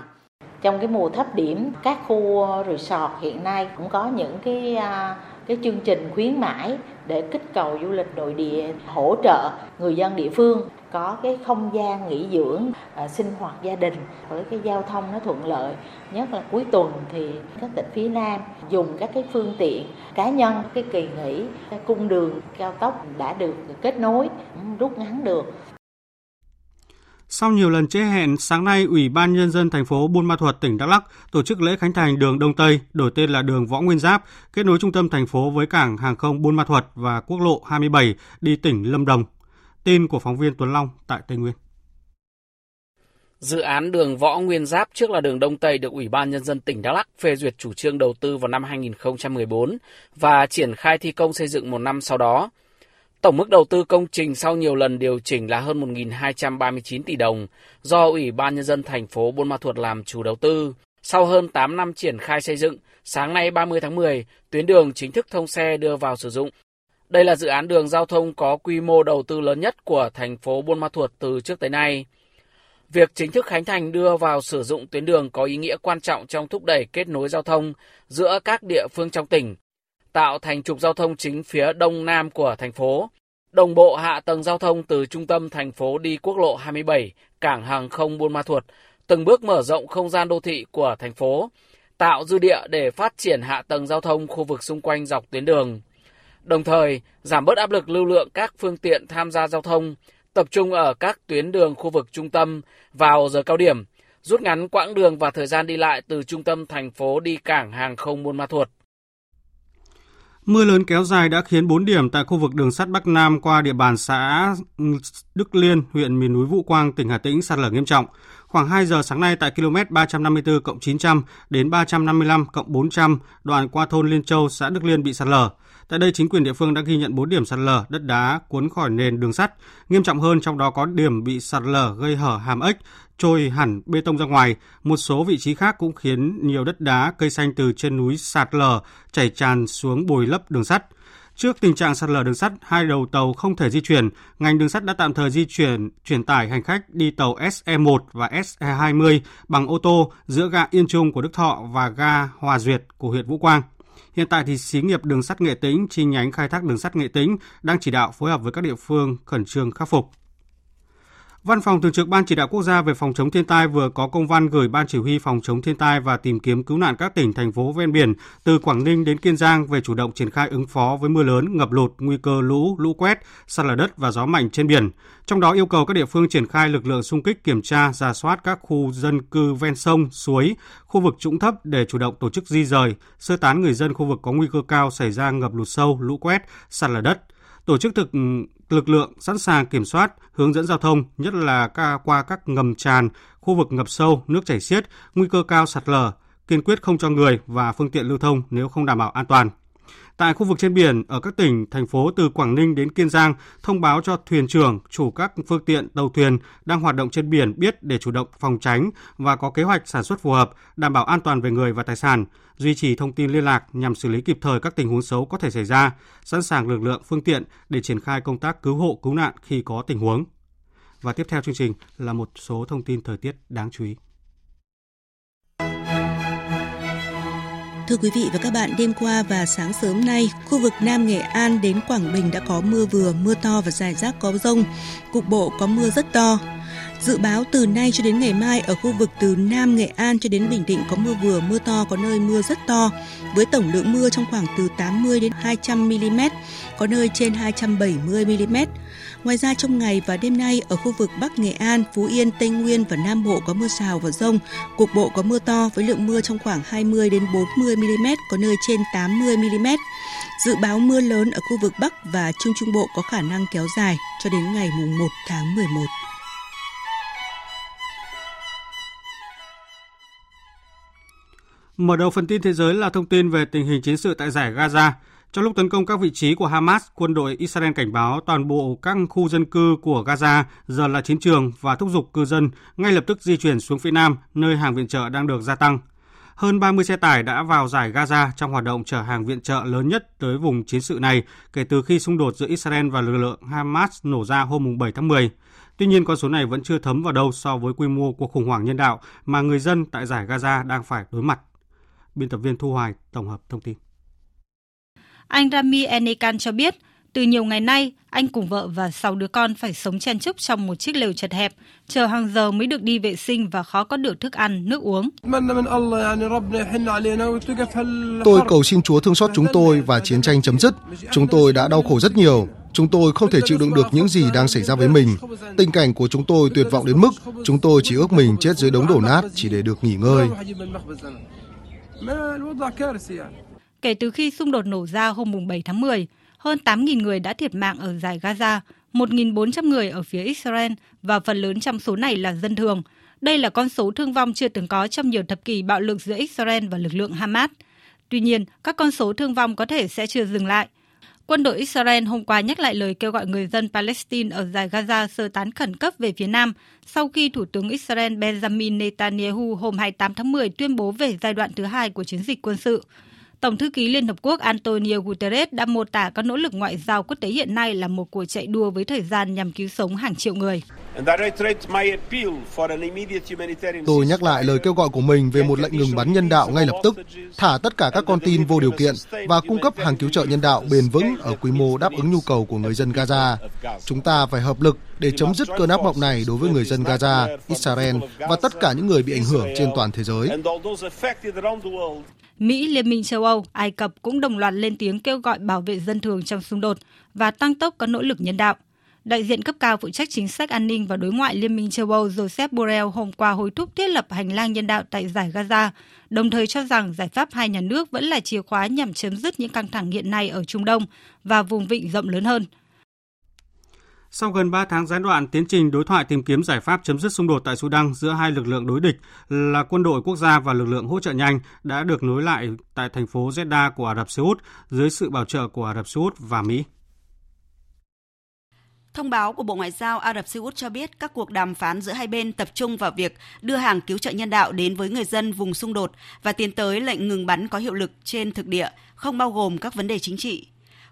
Trong cái mùa thấp điểm, các khu resort hiện nay cũng có những cái... cái chương trình khuyến mãi để kích cầu du lịch nội địa, hỗ trợ người dân địa phương có cái không gian nghỉ dưỡng, à, sinh hoạt gia đình với cái giao thông nó thuận lợi, nhất là cuối tuần thì các tỉnh phía Nam dùng các cái phương tiện cá nhân, cái kỳ nghỉ, cái cung đường cao tốc đã được kết nối, rút ngắn được. Sau nhiều lần trễ hẹn, sáng nay Ủy ban Nhân dân thành phố Buôn Ma Thuột, tỉnh Đắk Lắk tổ chức lễ khánh thành đường Đông Tây, đổi tên là đường Võ Nguyên Giáp, kết nối trung tâm thành phố với cảng hàng không Buôn Ma Thuột và quốc lộ hai mươi bảy đi tỉnh Lâm Đồng. Tin của phóng viên Tuấn Long tại Tây Nguyên. Dự án đường Võ Nguyên Giáp, trước là đường Đông Tây, được Ủy ban Nhân dân tỉnh Đắk Lắk phê duyệt chủ trương đầu tư vào năm hai không một bốn và triển khai thi công xây dựng một năm sau đó. Tổng mức đầu tư công trình sau nhiều lần điều chỉnh là hơn một nghìn hai trăm ba mươi chín tỷ đồng do Ủy ban Nhân dân thành phố Buôn Ma Thuột làm chủ đầu tư. Sau hơn tám năm triển khai xây dựng, sáng nay ba mươi tháng mười, tuyến đường chính thức thông xe đưa vào sử dụng. Đây là dự án đường giao thông có quy mô đầu tư lớn nhất của thành phố Buôn Ma Thuột từ trước tới nay. Việc chính thức khánh thành đưa vào sử dụng tuyến đường có ý nghĩa quan trọng trong thúc đẩy kết nối giao thông giữa các địa phương trong tỉnh, tạo thành trục giao thông chính phía đông nam của thành phố, đồng bộ hạ tầng giao thông từ trung tâm thành phố đi quốc lộ hai mươi bảy, cảng hàng không Buôn Ma Thuột, từng bước mở rộng không gian đô thị của thành phố, tạo dư địa để phát triển hạ tầng giao thông khu vực xung quanh dọc tuyến đường, đồng thời giảm bớt áp lực lưu lượng các phương tiện tham gia giao thông, tập trung ở các tuyến đường khu vực trung tâm vào giờ cao điểm, rút ngắn quãng đường và thời gian đi lại từ trung tâm thành phố đi cảng hàng không Buôn Ma Thuột. Mưa lớn kéo dài đã khiến bốn điểm tại khu vực đường sắt Bắc Nam qua địa bàn xã Đức Liên, huyện miền núi Vũ Quang, tỉnh Hà Tĩnh sạt lở nghiêm trọng. Khoảng hai giờ sáng nay tại km ba trăm năm mươi tư cộng chín trăm đến ba trăm năm mươi lăm cộng bốn trăm, đoạn qua thôn Liên Châu, xã Đức Liên bị sạt lở. Tại đây, chính quyền địa phương đã ghi nhận bốn điểm sạt lở, đất đá cuốn khỏi nền đường sắt. Nghiêm trọng hơn, trong đó có điểm bị sạt lở gây hở hàm ếch, trôi hẳn bê tông ra ngoài. Một số vị trí khác cũng khiến nhiều đất đá, cây xanh từ trên núi sạt lở, chảy tràn xuống bồi lấp đường sắt. Trước tình trạng sạt lở đường sắt, hai đầu tàu không thể di chuyển, ngành đường sắt đã tạm thời di chuyển chuyển tải hành khách đi tàu S E một và S E hai mươi bằng ô tô giữa ga Yên Trung của Đức Thọ và ga Hòa Duyệt của huyện Vũ Quang. Hiện tại thì xí nghiệp đường sắt Nghệ Tĩnh, chi nhánh khai thác đường sắt Nghệ Tĩnh đang chỉ đạo phối hợp với các địa phương khẩn trương khắc phục. Văn phòng Thường trực Ban Chỉ đạo Quốc gia về phòng chống thiên tai vừa có công văn gửi Ban Chỉ huy phòng chống thiên tai và tìm kiếm cứu nạn các tỉnh, thành phố ven biển từ Quảng Ninh đến Kiên Giang về chủ động triển khai ứng phó với mưa lớn, ngập lụt, nguy cơ lũ, lũ quét, sạt lở đất và gió mạnh trên biển. Trong đó yêu cầu các địa phương triển khai lực lượng xung kích kiểm tra, rà soát các khu dân cư ven sông, suối, khu vực trũng thấp để chủ động tổ chức di rời, sơ tán người dân khu vực có nguy cơ cao xảy ra ngập lụt sâu, lũ quét, sạt lở đất. Tổ chức thực lực lượng sẵn sàng kiểm soát, hướng dẫn giao thông, nhất là qua các ngầm tràn, khu vực ngập sâu, nước chảy xiết, nguy cơ cao sạt lở, kiên quyết không cho người và phương tiện lưu thông nếu không đảm bảo an toàn. Tại khu vực trên biển, ở các tỉnh, thành phố từ Quảng Ninh đến Kiên Giang, thông báo cho thuyền trưởng, chủ các phương tiện, tàu thuyền đang hoạt động trên biển biết để chủ động phòng tránh và có kế hoạch sản xuất phù hợp, đảm bảo an toàn về người và tài sản, duy trì thông tin liên lạc nhằm xử lý kịp thời các tình huống xấu có thể xảy ra, sẵn sàng lực lượng, phương tiện để triển khai công tác cứu hộ, cứu nạn khi có tình huống. Và tiếp theo chương trình là một số thông tin thời tiết đáng chú ý. Thưa quý vị và các bạn, đêm qua và sáng sớm nay, khu vực Nam Nghệ An đến Quảng Bình đã có mưa vừa, mưa to và rải rác có dông, cục bộ có mưa rất to. Dự báo từ nay cho đến ngày mai, ở khu vực từ Nam Nghệ An cho đến Bình Định có mưa vừa, mưa to, có nơi mưa rất to, với tổng lượng mưa trong khoảng từ tám mươi đến hai trăm mi-li-mét, có nơi trên hai trăm bảy mươi mi-li-mét. Ngoài ra, trong ngày và đêm nay, ở khu vực Bắc Nghệ An, Phú Yên, Tây Nguyên và Nam Bộ có mưa rào và dông, cục bộ có mưa to với lượng mưa trong khoảng hai mươi đến bốn mươi mi-li-mét, có nơi trên tám mươi mi-li-mét. Dự báo mưa lớn ở khu vực Bắc và Trung Trung Bộ có khả năng kéo dài cho đến ngày mùng một tháng mười một. Mở đầu phần tin thế giới là thông tin về tình hình chiến sự tại dải Gaza. Trong lúc tấn công các vị trí của Hamas, quân đội Israel cảnh báo toàn bộ các khu dân cư của Gaza giờ là chiến trường và thúc giục cư dân ngay lập tức di chuyển xuống phía Nam, nơi hàng viện trợ đang được gia tăng. Hơn ba mươi xe tải đã vào dải Gaza trong hoạt động chở hàng viện trợ lớn nhất tới vùng chiến sự này kể từ khi xung đột giữa Israel và lực lượng Hamas nổ ra hôm bảy tháng mười. Tuy nhiên, con số này vẫn chưa thấm vào đâu so với quy mô cuộc khủng hoảng nhân đạo mà người dân tại dải Gaza đang phải đối mặt. Biên tập viên Thu Hoài tổng hợp thông tin. Anh Rami Enekan cho biết, từ nhiều ngày nay, anh cùng vợ và sáu đứa con phải sống chen chúc trong một chiếc lều chật hẹp, chờ hàng giờ mới được đi vệ sinh và khó có được thức ăn, nước uống. Tôi cầu xin Chúa thương xót chúng tôi và chiến tranh chấm dứt. Chúng tôi đã đau khổ rất nhiều. Chúng tôi không thể chịu đựng được những gì đang xảy ra với mình. Tình cảnh của chúng tôi tuyệt vọng đến mức chúng tôi chỉ ước mình chết dưới đống đổ nát chỉ để được nghỉ ngơi. Kể từ khi xung đột nổ ra hôm bảy tháng mười, hơn tám nghìn người đã thiệt mạng ở dải Gaza, một nghìn bốn trăm người ở phía Israel và phần lớn trong số này là dân thường. Đây là con số thương vong chưa từng có trong nhiều thập kỷ bạo lực giữa Israel và lực lượng Hamas. Tuy nhiên, các con số thương vong có thể sẽ chưa dừng lại. Quân đội Israel hôm qua nhắc lại lời kêu gọi người dân Palestine ở dải Gaza sơ tán khẩn cấp về phía Nam sau khi Thủ tướng Israel Benjamin Netanyahu hôm hai mươi tám tháng mười tuyên bố về giai đoạn thứ hai của chiến dịch quân sự. Tổng thư ký Liên Hợp Quốc Antonio Guterres đã mô tả các nỗ lực ngoại giao quốc tế hiện nay là một cuộc chạy đua với thời gian nhằm cứu sống hàng triệu người. Tôi nhắc lại lời kêu gọi của mình về một lệnh ngừng bắn nhân đạo ngay lập tức, thả tất cả các con tin vô điều kiện và cung cấp hàng cứu trợ nhân đạo bền vững ở quy mô đáp ứng nhu cầu của người dân Gaza. Chúng ta phải hợp lực để chấm dứt cơn ác mộng này đối với người dân Gaza, Israel và tất cả những người bị ảnh hưởng trên toàn thế giới. Mỹ, Liên minh châu Âu, Ai Cập cũng đồng loạt lên tiếng kêu gọi bảo vệ dân thường trong xung đột và tăng tốc các nỗ lực nhân đạo. đại diện cấp cao phụ trách chính sách an ninh và đối ngoại Liên minh châu Âu Josep Borrell hôm qua hối thúc thiết lập hành lang nhân đạo tại Dải Gaza, đồng thời cho rằng giải pháp hai nhà nước vẫn là chìa khóa nhằm chấm dứt những căng thẳng hiện nay ở Trung Đông và vùng vịnh rộng lớn hơn. Sau gần ba tháng gián đoạn, tiến trình đối thoại tìm kiếm giải pháp chấm dứt xung đột tại Sudan giữa hai lực lượng đối địch là quân đội quốc gia và lực lượng hỗ trợ nhanh đã được nối lại tại thành phố Jeddah của Ả Rập Xê Út dưới sự bảo trợ của Ả Rập Xê Út và Mỹ. Thông báo của Bộ Ngoại giao Ả Rập Xê Út cho biết các cuộc đàm phán giữa hai bên tập trung vào việc đưa hàng cứu trợ nhân đạo đến với người dân vùng xung đột và tiến tới lệnh ngừng bắn có hiệu lực trên thực địa, không bao gồm các vấn đề chính trị.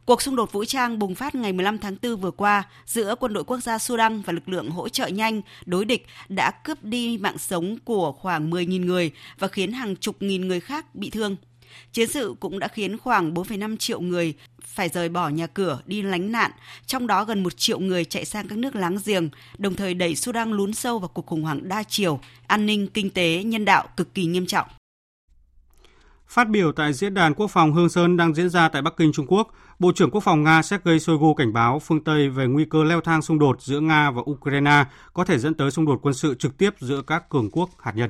Cuộc xung đột vũ trang bùng phát ngày mười lăm tháng tư vừa qua giữa quân đội quốc gia Sudan và lực lượng hỗ trợ nhanh đối địch đã cướp đi mạng sống của khoảng mười nghìn người và khiến hàng chục nghìn người khác bị thương. Chiến sự cũng đã khiến khoảng bốn phẩy năm triệu người phải rời bỏ nhà cửa đi lánh nạn, trong đó gần một triệu người chạy sang các nước láng giềng, đồng thời đẩy Sudan lún sâu vào cuộc khủng hoảng đa chiều, an ninh, kinh tế, nhân đạo cực kỳ nghiêm trọng. Phát biểu tại Diễn đàn Quốc phòng Hương Sơn đang diễn ra tại Bắc Kinh, Trung Quốc, Bộ trưởng Quốc phòng Nga Sergei Shoigu cảnh báo phương Tây về nguy cơ leo thang xung đột giữa Nga và Ukraine có thể dẫn tới xung đột quân sự trực tiếp giữa các cường quốc hạt nhân.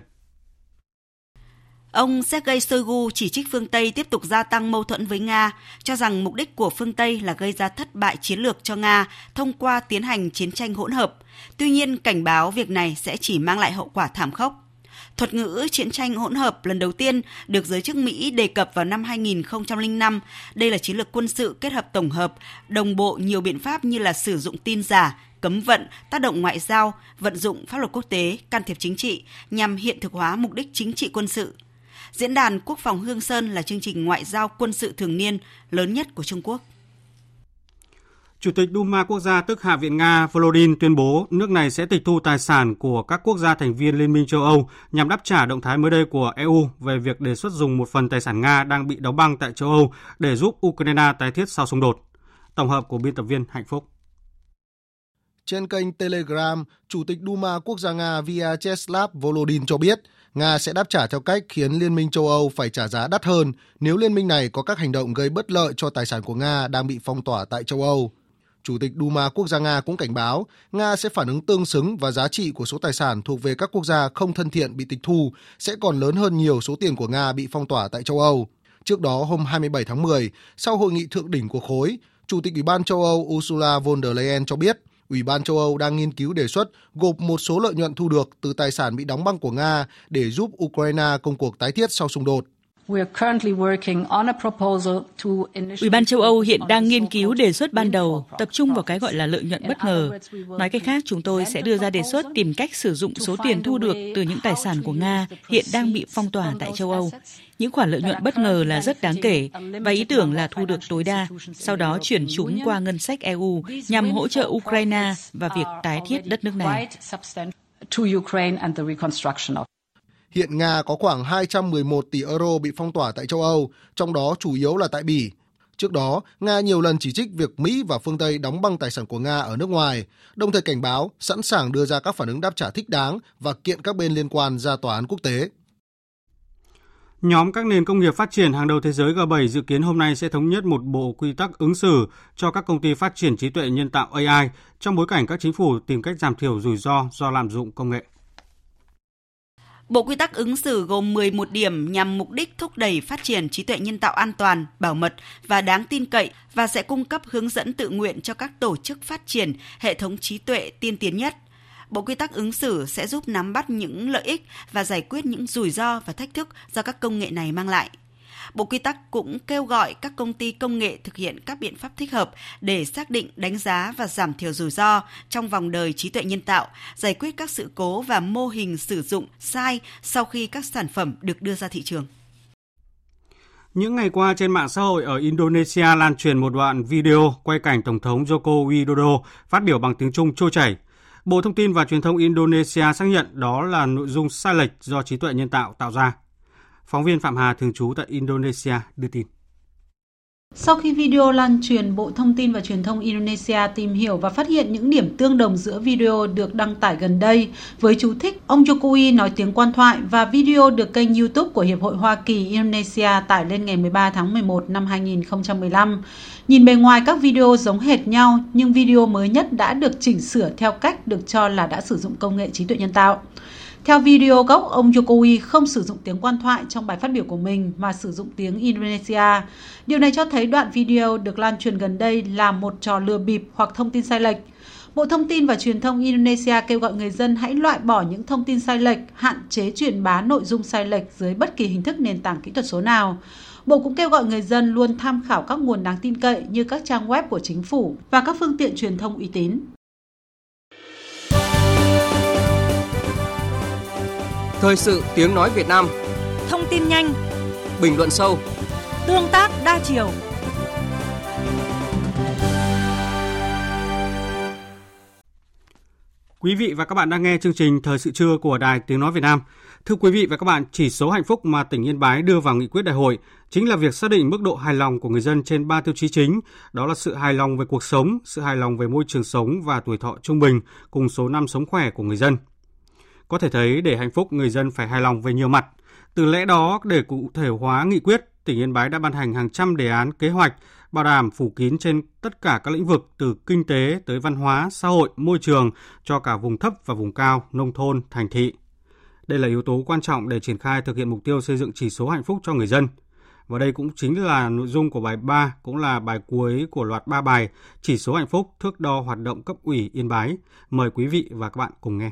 Ông Sergei Shoigu chỉ trích phương Tây tiếp tục gia tăng mâu thuẫn với Nga, cho rằng mục đích của phương Tây là gây ra thất bại chiến lược cho Nga thông qua tiến hành chiến tranh hỗn hợp. Tuy nhiên, cảnh báo việc này sẽ chỉ mang lại hậu quả thảm khốc. Thuật ngữ chiến tranh hỗn hợp lần đầu tiên được giới chức Mỹ đề cập vào năm hai nghìn không trăm lẻ năm. Đây là chiến lược quân sự kết hợp tổng hợp, đồng bộ nhiều biện pháp như là sử dụng tin giả, cấm vận, tác động ngoại giao, vận dụng pháp luật quốc tế, can thiệp chính trị nhằm hiện thực hóa mục đích chính trị quân sự. Diễn đàn Quốc phòng Hương Sơn là chương trình ngoại giao quân sự thường niên lớn nhất của Trung Quốc. Chủ tịch Duma Quốc gia tức Hạ viện Nga Volodin tuyên bố nước này sẽ tịch thu tài sản của các quốc gia thành viên Liên minh châu Âu nhằm đáp trả động thái mới đây của e u về việc đề xuất dùng một phần tài sản Nga đang bị đóng băng tại châu Âu để giúp Ukraine tái thiết sau xung đột. Tổng hợp của biên tập viên Hạnh Phúc. Trên kênh Telegram, Chủ tịch Duma Quốc gia Nga Vyacheslav Volodin cho biết Nga sẽ đáp trả theo cách khiến Liên minh châu Âu phải trả giá đắt hơn nếu Liên minh này có các hành động gây bất lợi cho tài sản của Nga đang bị phong tỏa tại châu Âu. Chủ tịch Duma Quốc gia Nga cũng cảnh báo Nga sẽ phản ứng tương xứng và giá trị của số tài sản thuộc về các quốc gia không thân thiện bị tịch thu sẽ còn lớn hơn nhiều số tiền của Nga bị phong tỏa tại châu Âu. Trước đó hôm hai mươi bảy tháng mười, sau hội nghị thượng đỉnh của khối, Chủ tịch Ủy ban châu Âu Ursula von der Leyen cho biết Ủy ban châu Âu đang nghiên cứu đề xuất gộp một số lợi nhuận thu được từ tài sản bị đóng băng của Nga để giúp Ukraine công cuộc tái thiết sau xung đột. Ủy ban châu Âu hiện đang nghiên cứu đề xuất ban đầu, tập trung vào cái gọi là lợi nhuận bất ngờ. Nói cách khác, chúng tôi sẽ đưa ra đề xuất tìm cách sử dụng số tiền thu được từ những tài sản của Nga hiện đang bị phong tỏa tại châu Âu. Những khoản lợi nhuận bất ngờ là rất đáng kể, và ý tưởng là thu được tối đa, sau đó chuyển chúng qua ngân sách e u nhằm hỗ trợ Ukraine và việc tái thiết đất nước này. Hiện Nga có khoảng hai trăm mười một tỷ euro bị phong tỏa tại châu Âu, trong đó chủ yếu là tại Bỉ. Trước đó, Nga nhiều lần chỉ trích việc Mỹ và phương Tây đóng băng tài sản của Nga ở nước ngoài, đồng thời cảnh báo sẵn sàng đưa ra các phản ứng đáp trả thích đáng và kiện các bên liên quan ra tòa án quốc tế. Nhóm các nền công nghiệp phát triển hàng đầu thế giới G bảy dự kiến hôm nay sẽ thống nhất một bộ quy tắc ứng xử cho các công ty phát triển trí tuệ nhân tạo a i trong bối cảnh các chính phủ tìm cách giảm thiểu rủi ro do lạm dụng công nghệ. Bộ quy tắc ứng xử gồm mười một điểm nhằm mục đích thúc đẩy phát triển trí tuệ nhân tạo an toàn, bảo mật và đáng tin cậy và sẽ cung cấp hướng dẫn tự nguyện cho các tổ chức phát triển hệ thống trí tuệ tiên tiến nhất. Bộ quy tắc ứng xử sẽ giúp nắm bắt những lợi ích và giải quyết những rủi ro và thách thức do các công nghệ này mang lại. Bộ quy tắc cũng kêu gọi các công ty công nghệ thực hiện các biện pháp thích hợp để xác định, đánh giá và giảm thiểu rủi ro trong vòng đời trí tuệ nhân tạo, giải quyết các sự cố và mô hình sử dụng sai sau khi các sản phẩm được đưa ra thị trường. Những ngày qua trên mạng xã hội ở Indonesia lan truyền một đoạn video quay cảnh Tổng thống Joko Widodo phát biểu bằng tiếng Trung trôi chảy. Bộ Thông tin và Truyền thông Indonesia xác nhận đó là nội dung sai lệch do trí tuệ nhân tạo tạo ra. Phóng viên Phạm Hà thường trú tại Indonesia đưa tin. Sau khi video lan truyền, Bộ Thông tin và Truyền thông Indonesia tìm hiểu và phát hiện những điểm tương đồng giữa video được đăng tải gần đây. Với chú thích, ông Jokowi nói tiếng quan thoại và video được kênh YouTube của Hiệp hội Hoa Kỳ Indonesia tải lên ngày mười ba tháng mười một năm hai nghìn không trăm mười lăm. Nhìn bề ngoài các video giống hệt nhau, nhưng video mới nhất đã được chỉnh sửa theo cách được cho là đã sử dụng công nghệ trí tuệ nhân tạo. Theo video gốc, ông Jokowi không sử dụng tiếng quan thoại trong bài phát biểu của mình mà sử dụng tiếng Indonesia. Điều này cho thấy đoạn video được lan truyền gần đây là một trò lừa bịp hoặc thông tin sai lệch. Bộ Thông tin và Truyền thông Indonesia kêu gọi người dân hãy loại bỏ những thông tin sai lệch, hạn chế truyền bá nội dung sai lệch dưới bất kỳ hình thức nền tảng kỹ thuật số nào. Bộ cũng kêu gọi người dân luôn tham khảo các nguồn đáng tin cậy như các trang web của chính phủ và các phương tiện truyền thông uy tín. Thời sự tiếng nói Việt Nam. Thông tin nhanh, bình luận sâu, tương tác đa chiều. Quý vị và các bạn đang nghe chương trình Thời sự trưa của Đài Tiếng nói Việt Nam. Thưa quý vị và các bạn, chỉ số hạnh phúc mà tỉnh Yên Bái đưa vào nghị quyết đại hội chính là việc xác định mức độ hài lòng của người dân trên ba tiêu chí chính, đó là sự hài lòng về cuộc sống, sự hài lòng về môi trường sống và tuổi thọ trung bình cùng số năm sống khỏe của người dân. Có thể thấy để hạnh phúc người dân phải hài lòng về nhiều mặt. Từ lẽ đó để cụ thể hóa nghị quyết, tỉnh Yên Bái đã ban hành hàng trăm đề án kế hoạch bảo đảm phủ kín trên tất cả các lĩnh vực từ kinh tế tới văn hóa, xã hội, môi trường cho cả vùng thấp và vùng cao, nông thôn, thành thị. Đây là yếu tố quan trọng để triển khai thực hiện mục tiêu xây dựng chỉ số hạnh phúc cho người dân. Và đây cũng chính là nội dung của bài ba, cũng là bài cuối của loạt ba bài chỉ số hạnh phúc thước đo hoạt động cấp ủy Yên Bái. Mời quý vị và các bạn cùng nghe.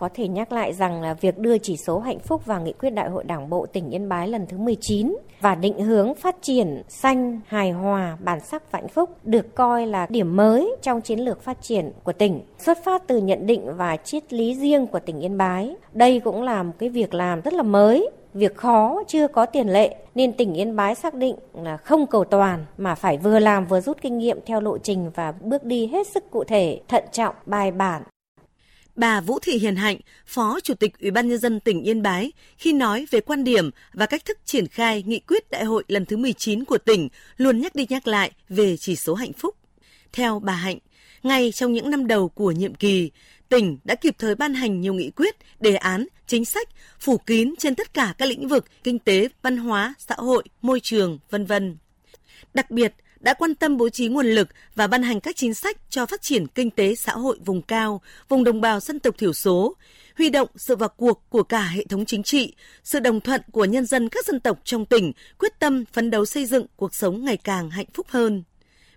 Có thể nhắc lại rằng là việc đưa chỉ số hạnh phúc vào nghị quyết đại hội Đảng bộ tỉnh Yên Bái lần thứ mười chín và định hướng phát triển xanh, hài hòa, bản sắc và hạnh phúc được coi là điểm mới trong chiến lược phát triển của tỉnh, xuất phát từ nhận định và triết lý riêng của tỉnh Yên Bái. Đây cũng là một cái việc làm rất là mới, việc khó chưa có tiền lệ nên tỉnh Yên Bái xác định là không cầu toàn mà phải vừa làm vừa rút kinh nghiệm theo lộ trình và bước đi hết sức cụ thể, thận trọng, bài bản. Bà Vũ Thị Hiền Hạnh, Phó Chủ tịch Ủy ban Nhân dân tỉnh Yên Bái, khi nói về quan điểm và cách thức triển khai nghị quyết đại hội lần thứ mười chín của tỉnh, luôn nhắc đi nhắc lại về chỉ số hạnh phúc. Theo bà Hạnh, ngay trong những năm đầu của nhiệm kỳ, tỉnh đã kịp thời ban hành nhiều nghị quyết, đề án, chính sách, phủ kín trên tất cả các lĩnh vực kinh tế, văn hóa, xã hội, môi trường, vân vân. Đặc biệt, đã quan tâm bố trí nguồn lực và ban hành các chính sách cho phát triển kinh tế xã hội vùng cao, vùng đồng bào dân tộc thiểu số, huy động sự vào cuộc của cả hệ thống chính trị, sự đồng thuận của nhân dân các dân tộc trong tỉnh, quyết tâm phấn đấu xây dựng cuộc sống ngày càng hạnh phúc hơn.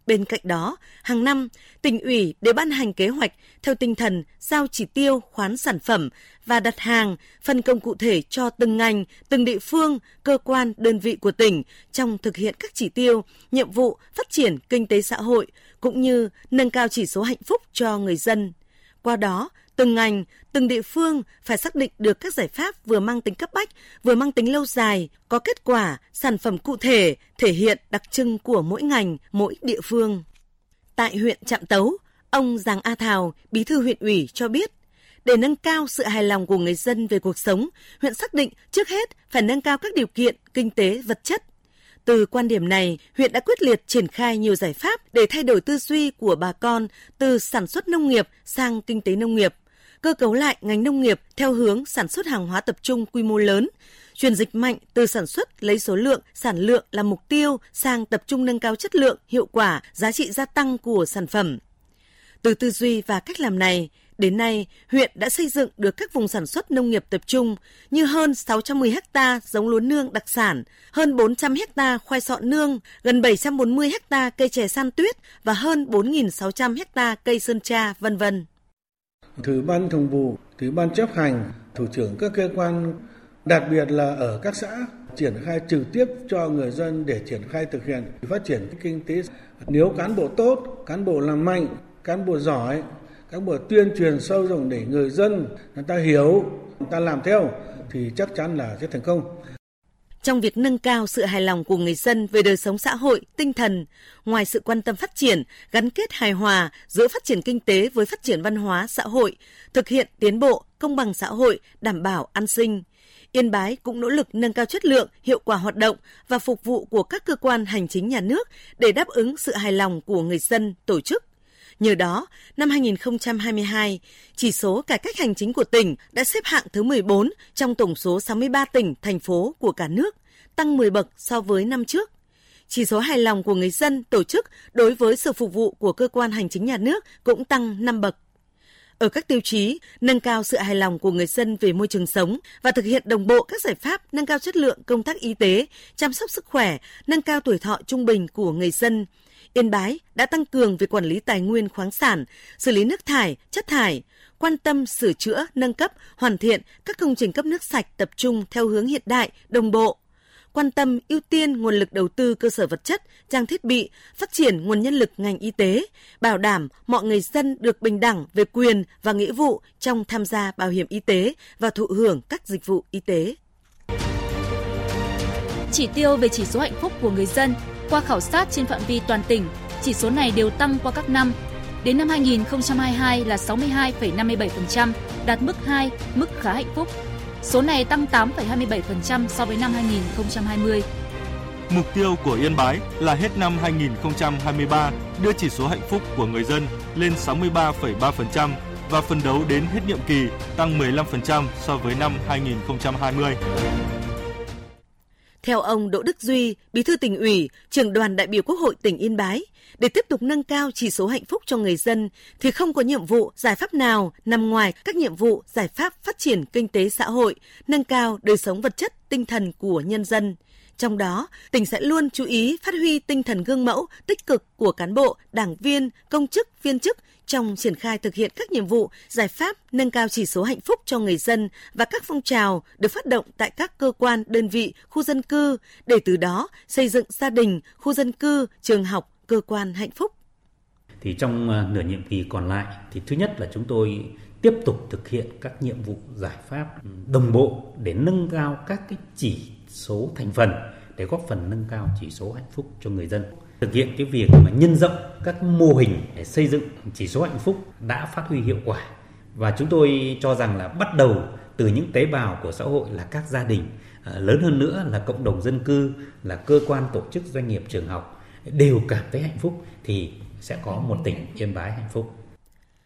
Bên cạnh đó, hàng năm, tỉnh ủy để ban hành kế hoạch theo tinh thần giao chỉ tiêu khoán sản phẩm và đặt hàng, phân công cụ thể cho từng ngành, từng địa phương, cơ quan, đơn vị của tỉnh trong thực hiện các chỉ tiêu, nhiệm vụ phát triển kinh tế xã hội, cũng như nâng cao chỉ số hạnh phúc cho người dân. Qua đó, từng ngành, từng địa phương phải xác định được các giải pháp vừa mang tính cấp bách, vừa mang tính lâu dài, có kết quả, sản phẩm cụ thể, thể hiện đặc trưng của mỗi ngành, mỗi địa phương. Tại huyện Trạm Tấu, ông Giàng A Thào, Bí thư huyện ủy cho biết, để nâng cao sự hài lòng của người dân về cuộc sống, huyện xác định trước hết phải nâng cao các điều kiện kinh tế vật chất. Từ quan điểm này, huyện đã quyết liệt triển khai nhiều giải pháp để thay đổi tư duy của bà con từ sản xuất nông nghiệp sang kinh tế nông nghiệp, cơ cấu lại ngành nông nghiệp theo hướng sản xuất hàng hóa tập trung quy mô lớn, chuyển dịch mạnh từ sản xuất lấy số lượng, sản lượng là mục tiêu sang tập trung nâng cao chất lượng, hiệu quả, giá trị gia tăng của sản phẩm. Từ tư duy và cách làm này, đến nay, huyện đã xây dựng được các vùng sản xuất nông nghiệp tập trung như hơn sáu trăm mười ha giống lúa nương đặc sản, hơn bốn trăm ha khoai sọ nương, gần bảy trăm bốn mươi ha cây chè san tuyết và hơn bốn nghìn sáu trăm ha cây sơn tra, vân vân. Từ ban thường vụ, từ ban chấp hành, thủ trưởng các cơ quan, đặc biệt là ở các xã, triển khai trực tiếp cho người dân để triển khai thực hiện phát triển kinh tế. Nếu cán bộ tốt, cán bộ làm mạnh, cán bộ giỏi, các buổi tuyên truyền sâu rộng để người dân người ta hiểu, người ta làm theo thì chắc chắn là sẽ thành công. Trong việc nâng cao sự hài lòng của người dân về đời sống xã hội, tinh thần, ngoài sự quan tâm phát triển, gắn kết hài hòa giữa phát triển kinh tế với phát triển văn hóa xã hội, thực hiện tiến bộ, công bằng xã hội, đảm bảo an sinh, Yên Bái cũng nỗ lực nâng cao chất lượng, hiệu quả hoạt động và phục vụ của các cơ quan hành chính nhà nước để đáp ứng sự hài lòng của người dân, tổ chức. Nhờ đó, năm hai nghìn không trăm hai mươi hai, chỉ số cải cách hành chính của tỉnh đã xếp hạng thứ mười bốn trong tổng số sáu mươi ba tỉnh, thành phố của cả nước, tăng mười bậc so với năm trước. Chỉ số hài lòng của người dân, tổ chức đối với sự phục vụ của cơ quan hành chính nhà nước cũng tăng năm bậc. Ở các tiêu chí, nâng cao sự hài lòng của người dân về môi trường sống và thực hiện đồng bộ các giải pháp nâng cao chất lượng công tác y tế, chăm sóc sức khỏe, nâng cao tuổi thọ trung bình của người dân, Yên Bái đã tăng cường về quản lý tài nguyên khoáng sản, xử lý nước thải, chất thải, quan tâm sửa chữa, nâng cấp, hoàn thiện các công trình cấp nước sạch tập trung theo hướng hiện đại, đồng bộ. Quan tâm ưu tiên nguồn lực đầu tư cơ sở vật chất, trang thiết bị, phát triển nguồn nhân lực ngành y tế, bảo đảm mọi người dân được bình đẳng về quyền và nghĩa vụ trong tham gia bảo hiểm y tế và thụ hưởng các dịch vụ y tế. Chỉ tiêu về chỉ số hạnh phúc của người dân qua khảo sát trên phạm vi toàn tỉnh, chỉ số này đều tăng qua các năm. Đến năm hai nghìn không trăm hai mươi hai là sáu mươi hai phẩy năm mươi bảy phần trăm, đạt mức hai, mức khá hạnh phúc. Số này tăng tám phẩy hai mươi bảy phần trăm so với năm hai nghìn không trăm hai mươi. Mục tiêu của Yên Bái là hết năm hai nghìn không trăm hai mươi ba đưa chỉ số hạnh phúc của người dân lên sáu mươi ba phẩy ba phần trăm và phấn đấu đến hết nhiệm kỳ tăng mười lăm phần trăm so với năm hai nghìn không trăm hai mươi. Theo ông Đỗ Đức Duy, Bí thư tỉnh ủy, Trưởng đoàn đại biểu Quốc hội tỉnh Yên Bái, để tiếp tục nâng cao chỉ số hạnh phúc cho người dân thì không có nhiệm vụ giải pháp nào nằm ngoài các nhiệm vụ giải pháp phát triển kinh tế xã hội, nâng cao đời sống vật chất, tinh thần của nhân dân. Trong đó, tỉnh sẽ luôn chú ý phát huy tinh thần gương mẫu tích cực của cán bộ, đảng viên, công chức, viên chức trong triển khai thực hiện các nhiệm vụ, giải pháp nâng cao chỉ số hạnh phúc cho người dân và các phong trào được phát động tại các cơ quan, đơn vị, khu dân cư, để từ đó xây dựng gia đình, khu dân cư, trường học, cơ quan hạnh phúc. Thì trong nửa nhiệm kỳ còn lại, thì thứ nhất là chúng tôi tiếp tục thực hiện các nhiệm vụ giải pháp đồng bộ để nâng cao các cái chỉ số thành phần để góp phần nâng cao chỉ số hạnh phúc cho người dân. Thực hiện cái việc mà nhân rộng các mô hình để xây dựng chỉ số hạnh phúc đã phát huy hiệu quả. Và chúng tôi cho rằng là bắt đầu từ những tế bào của xã hội là các gia đình, lớn hơn nữa là cộng đồng dân cư, là cơ quan, tổ chức, doanh nghiệp, trường học đều cảm thấy hạnh phúc thì sẽ có một tỉnh Yên Bái hạnh phúc.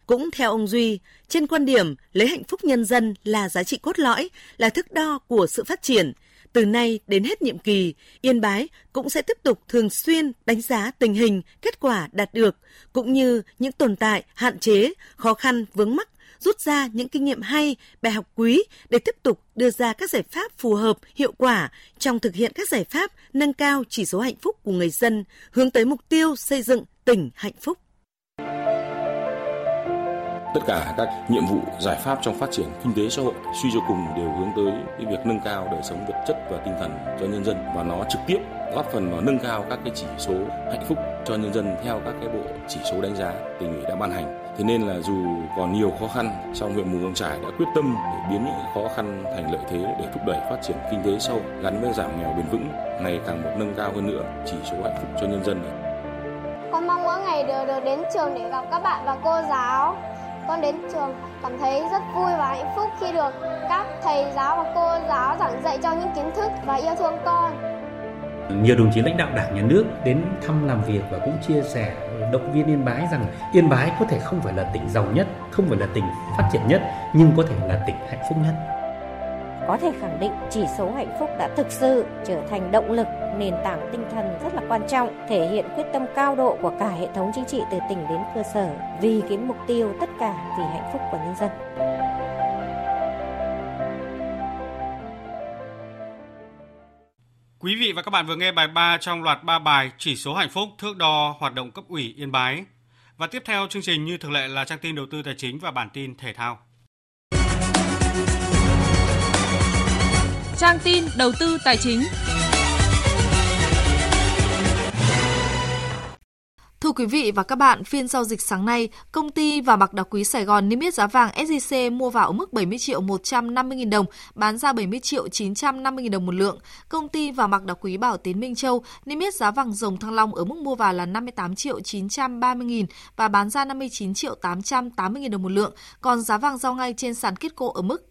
Cũng theo ông Duy, trên quan điểm lấy hạnh phúc nhân dân là giá trị cốt lõi, là thước đo của sự phát triển, từ nay đến hết nhiệm kỳ, Yên Bái cũng sẽ tiếp tục thường xuyên đánh giá tình hình, kết quả đạt được, cũng như những tồn tại, hạn chế, khó khăn, vướng mắc, rút ra những kinh nghiệm hay, bài học quý để tiếp tục đưa ra các giải pháp phù hợp, hiệu quả trong thực hiện các giải pháp nâng cao chỉ số hạnh phúc của người dân, hướng tới mục tiêu xây dựng tỉnh hạnh phúc. Tất cả các nhiệm vụ, giải pháp trong phát triển kinh tế xã hội suy cho cùng đều hướng tới cái việc nâng cao đời sống vật chất và tinh thần cho nhân dân, và nó trực tiếp góp phần vào nâng cao các cái chỉ số hạnh phúc cho nhân dân theo các cái bộ chỉ số đánh giá tỉnh ủy đã ban hành. Thế nên là dù còn nhiều khó khăn, song huyện Mù Cang Chải đã quyết tâm để biến những khó khăn thành lợi thế để thúc đẩy phát triển kinh tế xã hội gắn với giảm nghèo bền vững, ngày càng một nâng cao hơn nữa chỉ số hạnh phúc cho nhân dân. Con mong mỗi ngày đều được đến trường để gặp các bạn và cô giáo. Con đến trường cảm thấy rất vui và hạnh phúc khi được các thầy giáo và cô giáo giảng dạy cho những kiến thức và yêu thương con. Nhiều đồng chí lãnh đạo Đảng, Nhà nước đến thăm làm việc và cũng chia sẻ động viên Yên Bái rằng Yên Bái có thể không phải là tỉnh giàu nhất, không phải là tỉnh phát triển nhất, nhưng có thể là tỉnh hạnh phúc nhất. Có thể khẳng định chỉ số hạnh phúc đã thực sự trở thành động lực, nền tảng tinh thần rất là quan trọng, thể hiện quyết tâm cao độ của cả hệ thống chính trị từ tỉnh đến cơ sở, vì cái mục tiêu tất cả vì hạnh phúc của nhân dân. Quý vị và các bạn vừa nghe bài ba trong loạt ba bài chỉ số hạnh phúc thước đo hoạt động cấp ủy Yên Bái. Và tiếp theo chương trình như thường lệ là trang tin đầu tư tài chính và bản tin thể thao. Trang tin đầu tư tài chính. Thưa quý vị và các bạn, phiên giao dịch sáng nay, công ty vàng bạc đá quý Sài Gòn niêm yết giá vàng ét gi xê mua vào ở mức bảy mươi triệu một trăm năm mươi nghìn đồng, bán ra bảy mươi triệu chín trăm năm mươi nghìn đồng một lượng. Công ty vàng bạc đá quý Bảo Tín Minh Châu niêm yết giá vàng dòng Thăng Long ở mức mua vào là năm mươi tám triệu chín trăm ba mươi nghìn và bán ra năm mươi chín triệu tám trăm tám mươi nghìn đồng một lượng, còn giá vàng giao ngay trên sàn Kitco ở mức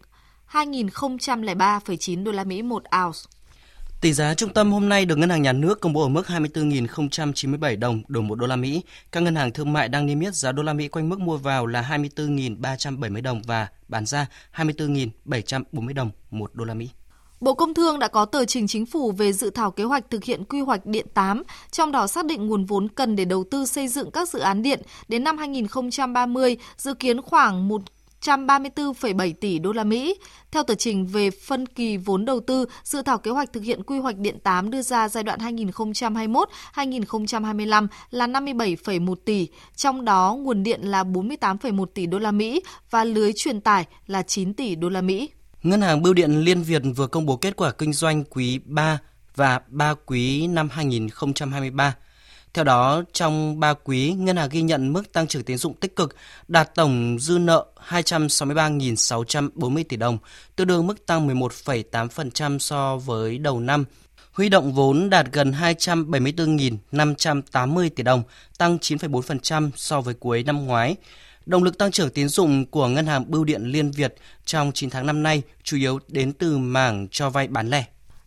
hai nghìn không trăm lẻ ba phẩy chín đô la Mỹ một ounce. Tỷ giá trung tâm hôm nay được Ngân hàng Nhà nước công bố ở mức hai mươi tư nghìn không trăm chín mươi bảy đồng đổi một đô la Mỹ. Các ngân hàng thương mại đang niêm yết giá đô la Mỹ quanh mức mua vào là hai mươi tư nghìn ba trăm bảy mươi đồng và bán ra hai mươi tư nghìn bảy trăm bốn mươi đồng một đô la Mỹ. Bộ Công Thương đã có tờ trình chính phủ về dự thảo kế hoạch thực hiện quy hoạch điện tám, trong đó xác định nguồn vốn cần để đầu tư xây dựng các dự án điện đến năm hai nghìn không trăm ba mươi, dự kiến khoảng một trăm ba mươi tư phẩy bảy tỷ đô la Mỹ. Theo tờ trình về phân kỳ vốn đầu tư, dự thảo kế hoạch thực hiện quy hoạch điện tám đưa ra giai đoạn hai nghìn không trăm hai mươi mốt đến hai nghìn không trăm hai mươi lăm là năm mươi bảy phẩy một tỷ, trong đó nguồn điện là bốn mươi tám phẩy một tỷ đô la Mỹ và lưới truyền tải là chín tỷ đô la Mỹ. Ngân hàng Bưu điện Liên Việt vừa công bố kết quả kinh doanh quý ba và ba quý năm hai nghìn không trăm hai mươi ba. Theo đó, trong ba quý, ngân hàng ghi nhận mức tăng trưởng tín dụng tích cực, đạt tổng dư nợ hai trăm sáu mươi ba nghìn sáu trăm bốn mươi tỷ đồng, tương đương mức tăng mười một phẩy tám phần trăm so với đầu năm. Huy động vốn đạt gần hai trăm bảy mươi tư nghìn năm trăm tám mươi tỷ đồng, tăng chín phẩy bốn phần trăm so với cuối năm ngoái. Động lực tăng trưởng tín dụng của Ngân hàng Bưu điện Liên Việt trong chín tháng năm nay chủ yếu đến từ mảng cho vay bán lẻ.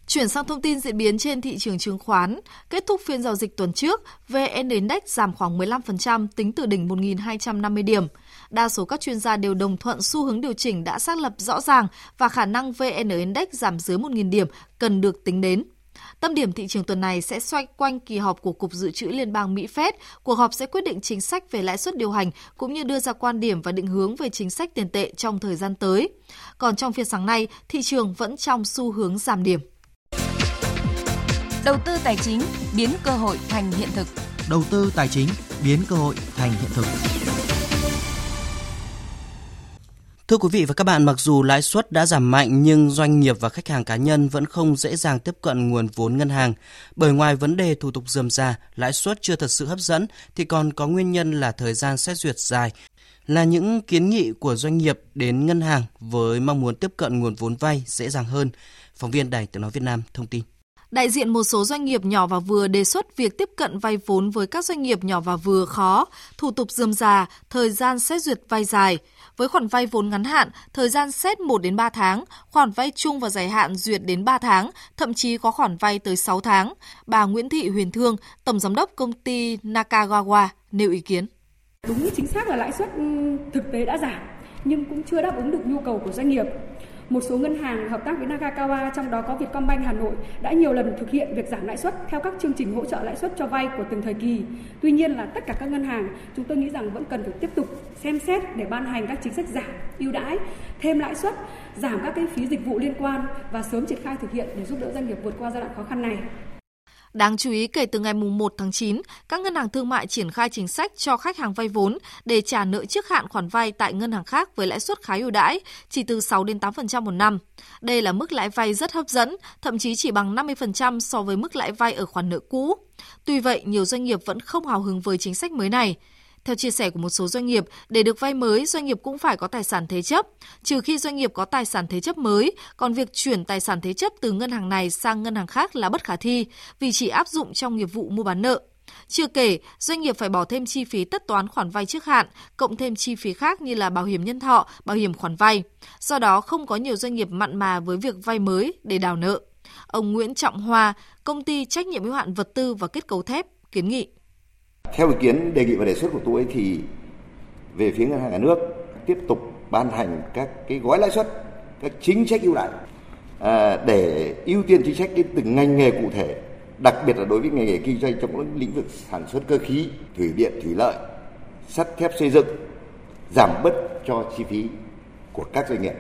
Chuyển sang thông tin diễn biến trên thị trường chứng khoán, kết thúc phiên giao dịch tuần trước, vê en Index giảm khoảng mười lăm phần trăm tính từ đỉnh một nghìn hai trăm năm mươi điểm. Đa số các chuyên gia đều đồng thuận xu hướng điều chỉnh đã xác lập rõ ràng và khả năng vê en Index giảm dưới một nghìn điểm cần được tính đến. Tâm điểm thị trường tuần này sẽ xoay quanh kỳ họp của Cục Dự trữ Liên bang Mỹ Fed. Cuộc họp sẽ quyết định chính sách về lãi suất điều hành cũng như đưa ra quan điểm và định hướng về chính sách tiền tệ trong thời gian tới. Còn trong phiên sáng nay, thị trường vẫn trong xu hướng giảm điểm. Đầu tư tài chính biến cơ hội thành hiện thực. Đầu tư tài chính biến cơ hội thành hiện thực. Thưa quý vị và các bạn, mặc dù lãi suất đã giảm mạnh nhưng doanh nghiệp và khách hàng cá nhân vẫn không dễ dàng tiếp cận nguồn vốn ngân hàng. Bởi ngoài vấn đề thủ tục rườm rà, lãi suất chưa thật sự hấp dẫn thì còn có nguyên nhân là thời gian xét duyệt dài, là những kiến nghị của doanh nghiệp đến ngân hàng với mong muốn tiếp cận nguồn vốn vay dễ dàng hơn. Phóng viên Đài Tiếng nói Việt Nam thông tin. Đại diện một số doanh nghiệp nhỏ và vừa đề xuất việc tiếp cận vay vốn với các doanh nghiệp nhỏ và vừa khó, thủ tục rườm rà, thời gian xét duyệt vay dài. Với khoản vay vốn ngắn hạn, thời gian xét một đến ba tháng, khoản vay chung và dài hạn duyệt đến ba tháng, thậm chí có khoản vay tới sáu tháng. Bà Nguyễn Thị Huyền Thương, Tổng Giám đốc Công ty Nakagawa, nêu ý kiến. Đúng chính xác là lãi suất thực tế đã giảm, nhưng cũng chưa đáp ứng được nhu cầu của doanh nghiệp. Một số ngân hàng hợp tác với Nakagawa, trong đó có Vietcombank Hà Nội, đã nhiều lần thực hiện việc giảm lãi suất theo các chương trình hỗ trợ lãi suất cho vay của từng thời kỳ. Tuy nhiên là tất cả các ngân hàng, chúng tôi nghĩ rằng vẫn cần phải tiếp tục xem xét để ban hành các chính sách giảm, ưu đãi, thêm lãi suất, giảm các cái phí dịch vụ liên quan và sớm triển khai thực hiện để giúp đỡ doanh nghiệp vượt qua giai đoạn khó khăn này. Đáng chú ý, kể từ ngày một tháng chín, các ngân hàng thương mại triển khai chính sách cho khách hàng vay vốn để trả nợ trước hạn khoản vay tại ngân hàng khác với lãi suất khá ưu đãi, chỉ từ sáu đến tám phần trăm một năm. Đây là mức lãi vay rất hấp dẫn, thậm chí chỉ bằng năm mươi phần trăm so với mức lãi vay ở khoản nợ cũ. Tuy vậy, nhiều doanh nghiệp vẫn không hào hứng với chính sách mới này. Theo chia sẻ của một số doanh nghiệp, để được vay mới, doanh nghiệp cũng phải có tài sản thế chấp. Trừ khi doanh nghiệp có tài sản thế chấp mới, còn việc chuyển tài sản thế chấp từ ngân hàng này sang ngân hàng khác là bất khả thi, vì chỉ áp dụng trong nghiệp vụ mua bán nợ. Chưa kể, doanh nghiệp phải bỏ thêm chi phí tất toán khoản vay trước hạn, cộng thêm chi phí khác như là bảo hiểm nhân thọ, bảo hiểm khoản vay. Do đó, không có nhiều doanh nghiệp mặn mà với việc vay mới để đào nợ. Ông Nguyễn Trọng Hoa, Công ty Trách nhiệm hữu hạn Vật tư và Kết cấu Thép, kiến nghị. Theo ý kiến đề nghị và đề xuất của tôi thì về phía ngân hàng nhà nước tiếp tục ban hành các cái gói lãi suất, các chính sách ưu đãi à, để ưu tiên chính sách đến từng ngành nghề cụ thể, đặc biệt là đối với ngành nghề kinh doanh trong lĩnh vực sản xuất cơ khí, thủy điện, thủy lợi, sắt thép, xây dựng, giảm bớt cho chi phí của các doanh nghiệp.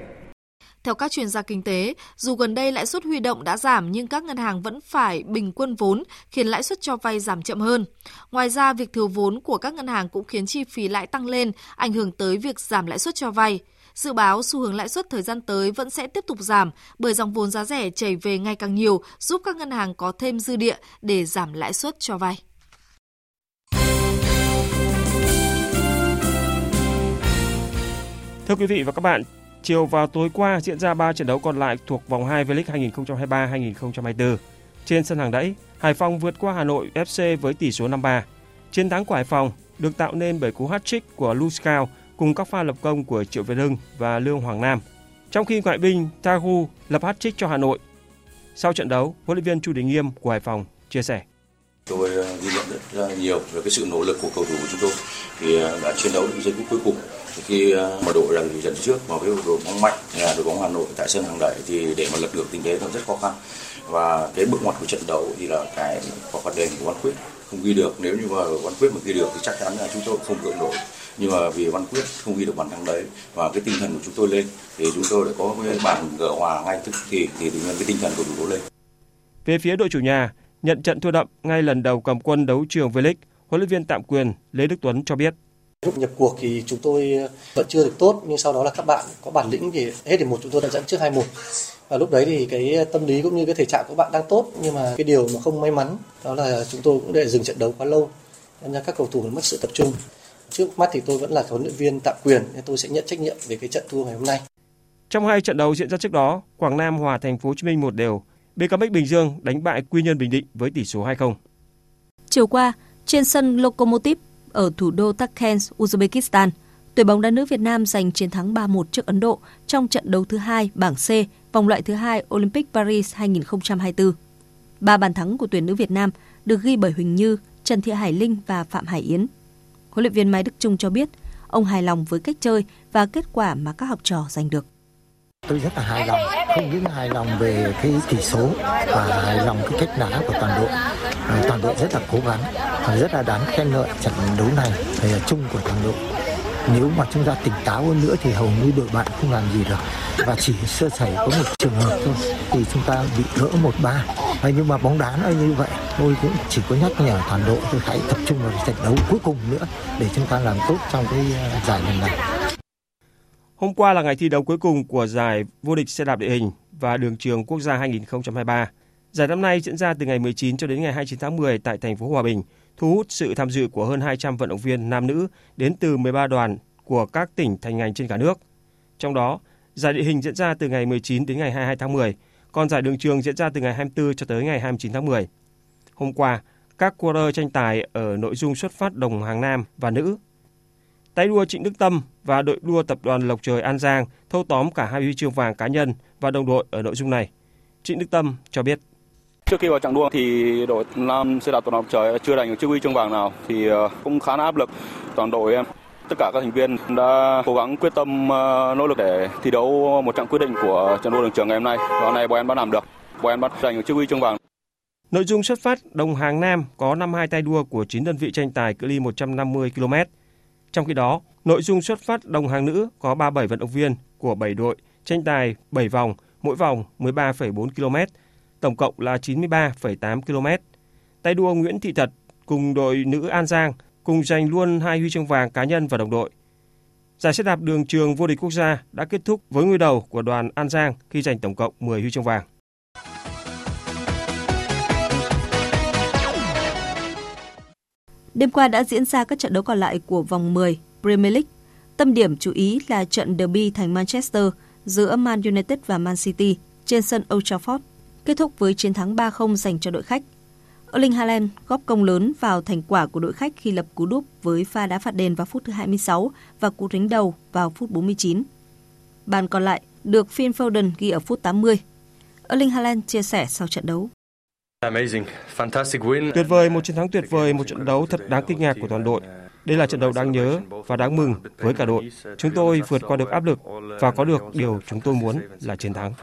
Theo các chuyên gia kinh tế, dù gần đây lãi suất huy động đã giảm nhưng các ngân hàng vẫn phải bình quân vốn, khiến lãi suất cho vay giảm chậm hơn. Ngoài ra, việc thiếu vốn của các ngân hàng cũng khiến chi phí lãi tăng lên, ảnh hưởng tới việc giảm lãi suất cho vay. Dự báo xu hướng lãi suất thời gian tới vẫn sẽ tiếp tục giảm bởi dòng vốn giá rẻ chảy về ngày càng nhiều, giúp các ngân hàng có thêm dư địa để giảm lãi suất cho vay. Thưa quý vị và các bạn, chiều vào tối qua diễn ra ba trận đấu còn lại thuộc vòng hai V-League hai nghìn không trăm hai mươi ba hai nghìn không trăm hai mươi bốn. Trên sân Hàng Đẫy, Hải Phòng vượt qua Hà Nội ép xê với tỷ số năm ba. Chiến thắng của Hải Phòng được tạo nên bởi cú hat-trick của Luskau cùng các pha lập công của Triệu Việt Hưng và Lương Hoàng Nam. Trong khi ngoại binh Tagu lập hat-trick cho Hà Nội. Sau trận đấu, huấn luyện viên Chu Đình Nghiêm của Hải Phòng chia sẻ: Tôi ghi nhận rất nhiều về cái sự nỗ lực của cầu thủ của chúng tôi, thì đã chiến đấu đến giây phút cuối cùng. Khi mà đội là người dẫn trước mà với đội bóng mạnh là đội bóng Hà Nội tại sân Hàng Đẩy thì để mà lật được tình thế nó rất khó khăn, và cái bước ngoặt của trận đấu thì là cái quả phạt đền của Văn Quyết không ghi được. Nếu như mà Văn Quyết mà ghi được thì chắc chắn là chúng tôi không cưỡng nổi, nhưng mà vì Văn Quyết không ghi được bàn thắng đấy và cái tinh thần của chúng tôi lên thì chúng tôi đã có cái bàn gỡ hòa ngay tức thì thì tự nhiên cái tinh thần của đội lên. Về phía đội chủ nhà, nhận trận thua đậm ngay lần đầu cầm quân đấu trường V-League, huấn luyện viên tạm quyền Lê Đức Tuấn cho biết: Lúc nhập cuộc thì chúng tôi vẫn chưa được tốt, nhưng sau đó là các bạn có bản lĩnh thì hết điểm một chúng tôi đã dẫn trước hai một. Và lúc đấy thì cái tâm lý cũng như cái thể trạng của các bạn đang tốt, nhưng mà cái điều mà không may mắn đó là chúng tôi cũng để dừng trận đấu quá lâu, nên các cầu thủ mất sự tập trung. Trước mắt thì tôi vẫn là huấn luyện viên tạm quyền nên tôi sẽ nhận trách nhiệm về cái trận thua ngày hôm nay. Trong hai trận đấu diễn ra trước đó, Quảng Nam hòa Thành phố Hồ Chí Minh một đều, bê ca em ích Bình Dương đánh bại Quy Nhơn Bình Định với tỷ số hai không. Chiều qua, trên sân Lokomotiv ở thủ đô Tashkent, Uzbekistan, tuyển bóng đá nữ Việt Nam giành chiến thắng ba một trước Ấn Độ trong trận đấu thứ hai bảng C, vòng loại thứ hai Olympic Paris hai không hai tư. Ba bàn thắng của tuyển nữ Việt Nam được ghi bởi Huỳnh Như, Trần Thị Hải Linh và Phạm Hải Yến. Huấn luyện viên Mai Đức Chung cho biết, ông hài lòng với cách chơi và kết quả mà các học trò giành được. Tôi rất là hài lòng, không những hài lòng về cái tỷ số và hài lòng cái cách đá của toàn đội. Toàn đội rất là cố gắng, rất là đáng khen ngợi trận đấu này là chung của toàn đội. Nếu mà chúng ta tỉnh táo hơn nữa thì hầu như đội bạn không làm gì được, và chỉ sơ sẩy có một trường hợp thôi thì chúng ta bị lỡ một ba. Nhưng mà bóng đá nó như vậy, tôi cũng chỉ có nhắc nhở toàn đội tôi hãy tập trung vào trận đấu cuối cùng nữa để chúng ta làm tốt trong cái giải lần này. Hôm qua là ngày thi đấu cuối cùng của giải vô địch xe đạp địa hình và đường trường quốc gia hai không hai ba. Giải năm nay diễn ra từ ngày mười chín cho đến ngày hai mươi chín tháng mười tại thành phố Hòa Bình, thu hút sự tham dự của hơn hai trăm vận động viên nam nữ đến từ mười ba đoàn của các tỉnh thành ngành trên cả nước. Trong đó, giải địa hình diễn ra từ ngày mười chín đến ngày hai mươi hai tháng mười, còn giải đường trường diễn ra từ ngày hai mươi tư cho tới ngày hai mươi chín tháng mười. Hôm qua, các cua tranh tài ở nội dung xuất phát đồng hàng nam và nữ. Tay đua Trịnh Đức Tâm và đội đua tập đoàn Lộc Trời An Giang thâu tóm cả hai huy chương vàng cá nhân và đồng đội ở nội dung này. Trịnh Đức Tâm cho biết: Trước khi vào chặng đua thì đội nam xe đạp toàn Lộc Trời chưa giành được chiếc huy chương vàng nào, thì cũng khá là áp lực. Toàn đội em, tất cả các thành viên đã cố gắng quyết tâm nỗ lực để thi đấu một chặng quyết định của chặng đua đường trường ngày hôm nay. Và hôm nay bọn em đã làm được, bọn em đã giành được chiếc huy chương vàng. Nội dung xuất phát đồng hàng nam có năm mươi hai tay đua của chín đơn vị tranh tài cự ly một trăm năm mươi ki lô mét. Trong khi đó, nội dung xuất phát đồng hàng nữ có ba mươi bảy vận động viên của bảy đội, tranh tài bảy vòng, mỗi vòng mười ba phẩy bốn ki lô mét, tổng cộng là chín mươi ba phẩy tám ki lô mét. Tay đua Nguyễn Thị Thật cùng đội nữ An Giang cùng giành luôn hai huy chương vàng cá nhân và đồng đội. Giải xe đạp đường trường vô địch quốc gia đã kết thúc với ngôi đầu của đoàn An Giang khi giành tổng cộng mười huy chương vàng. Đêm qua đã diễn ra các trận đấu còn lại của vòng mười Premier League. Tâm điểm chú ý là trận derby thành Manchester giữa Man United và Man City trên sân Old Trafford, kết thúc với chiến thắng ba không dành cho đội khách. Erling Haaland góp công lớn vào thành quả của đội khách khi lập cú đúp với pha đá phạt đền vào phút thứ hai mươi sáu và cú đánh đầu vào phút bốn mươi chín. Bàn còn lại được Phil Foden ghi ở phút tám mươi. Erling Haaland chia sẻ sau trận đấu: Tuyệt vời, một chiến thắng tuyệt vời, một trận đấu thật đáng kinh ngạc của toàn đội. Đây là trận đấu đáng nhớ và đáng mừng với cả đội. Chúng tôi vượt qua được áp lực và có được điều chúng tôi muốn là chiến thắng.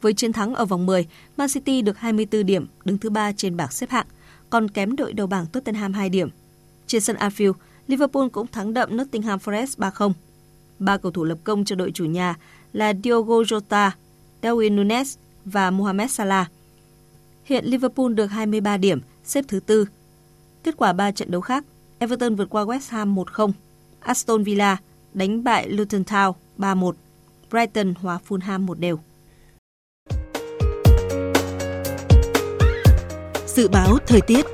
Với chiến thắng ở vòng mười, Man City được hai mươi tư điểm, đứng thứ ba trên bảng xếp hạng, còn kém đội đầu bảng Tottenham hai điểm. Trên sân Anfield, Liverpool cũng thắng đậm Nottingham Forest ba không. Ba cầu thủ lập công cho đội chủ nhà là Diogo Jota, Darwin Núñez và Mohamed Salah. Hiện Liverpool được hai mươi ba điểm, xếp thứ tư. Kết quả ba trận đấu khác, Everton vượt qua West Ham một không, Aston Villa đánh bại Luton Town ba một, Brighton hòa Fulham một đều. Dự báo thời tiết.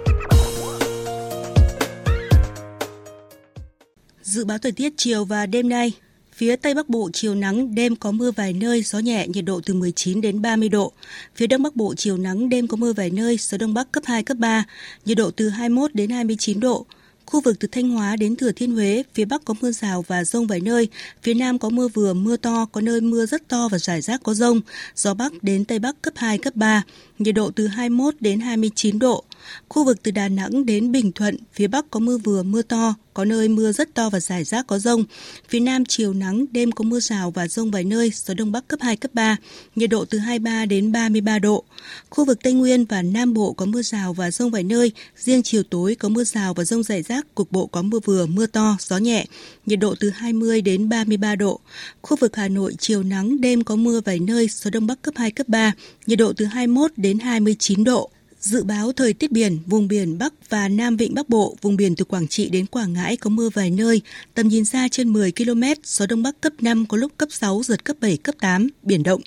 Dự báo thời tiết chiều và đêm nay. Phía Tây Bắc Bộ chiều nắng, đêm có mưa vài nơi, gió nhẹ, nhiệt độ từ mười chín đến ba mươi độ. Phía Đông Bắc Bộ chiều nắng, đêm có mưa vài nơi, gió Đông Bắc cấp hai, cấp ba, nhiệt độ từ hai mươi mốt đến hai mươi chín độ. Khu vực từ Thanh Hóa đến Thừa Thiên Huế, phía Bắc có mưa rào và dông vài nơi, phía Nam có mưa vừa, mưa to, có nơi mưa rất to và rải rác có dông, gió Bắc đến Tây Bắc cấp hai, cấp ba, nhiệt độ từ hai mươi mốt đến hai mươi chín độ. Khu vực từ Đà Nẵng đến Bình Thuận, phía Bắc có mưa vừa, mưa to, có nơi mưa rất to và rải rác có dông. Phía Nam chiều nắng, đêm có mưa rào và dông vài nơi, gió Đông Bắc cấp hai, cấp ba, nhiệt độ từ hai mươi ba đến ba mươi ba độ. Khu vực Tây Nguyên và Nam Bộ có mưa rào và dông vài nơi, riêng chiều tối có mưa rào và dông rải rác, cục bộ có mưa vừa, mưa to, gió nhẹ, nhiệt độ từ hai mươi đến ba mươi ba độ. Khu vực Hà Nội chiều nắng, đêm có mưa vài nơi, gió Đông Bắc cấp hai, cấp ba, nhiệt độ từ hai mươi mốt đến hai mươi chín độ. Dự báo thời tiết biển, vùng biển Bắc và Nam Vịnh Bắc Bộ, vùng biển từ Quảng Trị đến Quảng Ngãi có mưa vài nơi, tầm nhìn xa trên mười ki lô mét, gió Đông Bắc cấp năm, có lúc cấp sáu, giật cấp bảy, cấp tám, biển động.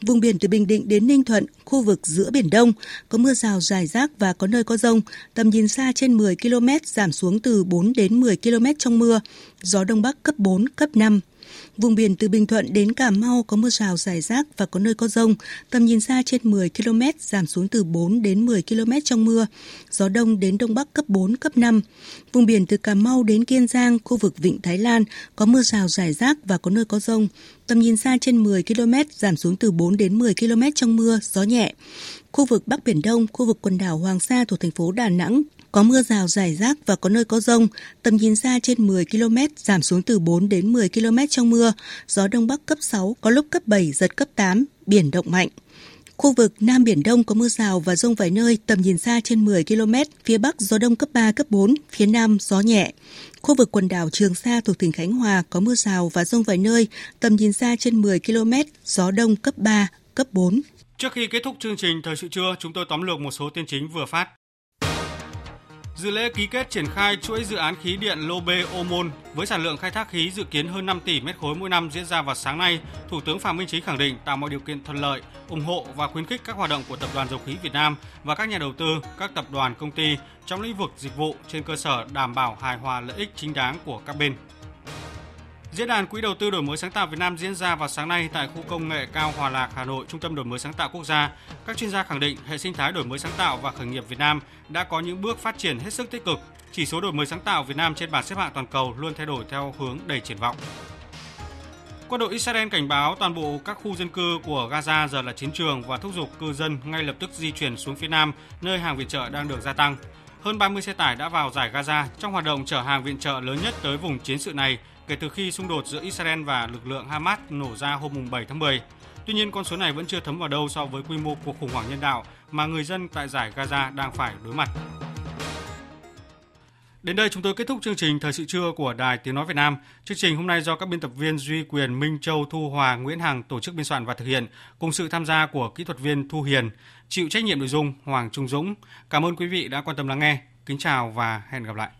Vùng biển từ Bình Định đến Ninh Thuận, khu vực giữa Biển Đông, có mưa rào rải rác và có nơi có dông, tầm nhìn xa trên mười ki lô mét, giảm xuống từ bốn đến mười ki lô mét trong mưa, gió Đông Bắc cấp bốn, cấp năm. Vùng biển từ Bình Thuận đến Cà Mau có mưa rào rải rác và có nơi có dông, tầm nhìn xa trên mười ki lô mét, giảm xuống từ bốn đến mười ki lô mét trong mưa, gió Đông đến Đông Bắc cấp bốn, cấp năm. Vùng biển từ Cà Mau đến Kiên Giang, khu vực Vịnh Thái Lan có mưa rào rải rác và có nơi có dông, tầm nhìn xa trên mười ki lô mét, giảm xuống từ bốn đến mười ki lô mét trong mưa, gió nhẹ. Khu vực Bắc Biển Đông, khu vực quần đảo Hoàng Sa thuộc thành phố Đà Nẵng, có mưa rào rải rác và có nơi có dông, tầm nhìn xa trên mười ki lô mét, giảm xuống từ bốn đến mười ki lô mét trong mưa, gió Đông Bắc cấp sáu, có lúc cấp bảy, giật cấp tám, biển động mạnh. Khu vực Nam Biển Đông có mưa rào và dông vài nơi, tầm nhìn xa trên mười ki lô mét, phía Bắc gió Đông cấp ba, cấp bốn, phía Nam gió nhẹ. Khu vực quần đảo Trường Sa thuộc tỉnh Khánh Hòa có mưa rào và dông vài nơi, tầm nhìn xa trên mười ki lô mét, gió Đông cấp ba, cấp bốn. Trước khi kết thúc chương trình Thời sự trưa, chúng tôi tóm lược một số tin chính vừa phát. Dự lễ ký kết triển khai chuỗi dự án khí điện Lô B - Ô Môn với sản lượng khai thác khí dự kiến hơn năm tỷ mét khối mỗi năm diễn ra vào sáng nay, Thủ tướng Phạm Minh Chính khẳng định tạo mọi điều kiện thuận lợi, ủng hộ và khuyến khích các hoạt động của Tập đoàn Dầu khí Việt Nam và các nhà đầu tư, các tập đoàn công ty trong lĩnh vực dịch vụ trên cơ sở đảm bảo hài hòa lợi ích chính đáng của các bên. Diễn đàn Quỹ đầu tư đổi mới sáng tạo Việt Nam diễn ra vào sáng nay tại khu công nghệ cao Hòa Lạc, Hà Nội, Trung tâm đổi mới sáng tạo quốc gia. Các chuyên gia khẳng định hệ sinh thái đổi mới sáng tạo và khởi nghiệp Việt Nam đã có những bước phát triển hết sức tích cực. Chỉ số đổi mới sáng tạo Việt Nam trên bảng xếp hạng toàn cầu luôn thay đổi theo hướng đầy triển vọng. Quân đội Israel cảnh báo toàn bộ các khu dân cư của Gaza giờ là chiến trường và thúc giục cư dân ngay lập tức di chuyển xuống phía Nam, nơi hàng viện trợ đang được gia tăng. Hơn ba mươi xe tải đã vào giải Gaza trong hoạt động chở hàng viện trợ lớn nhất tới vùng chiến sự này kể từ khi xung đột giữa Israel và lực lượng Hamas nổ ra hôm bảy tháng mười. Tuy nhiên, con số này vẫn chưa thấm vào đâu so với quy mô cuộc khủng hoảng nhân đạo mà người dân tại giải Gaza đang phải đối mặt. Đến đây chúng tôi kết thúc chương trình Thời sự trưa của Đài Tiếng Nói Việt Nam. Chương trình hôm nay do các biên tập viên Duy Quyền, Minh Châu, Thu Hòa, Nguyễn Hằng tổ chức biên soạn và thực hiện, cùng sự tham gia của kỹ thuật viên Thu Hiền, chịu trách nhiệm nội dung Hoàng Trung Dũng. Cảm ơn quý vị đã quan tâm lắng nghe. Kính chào và hẹn gặp lại.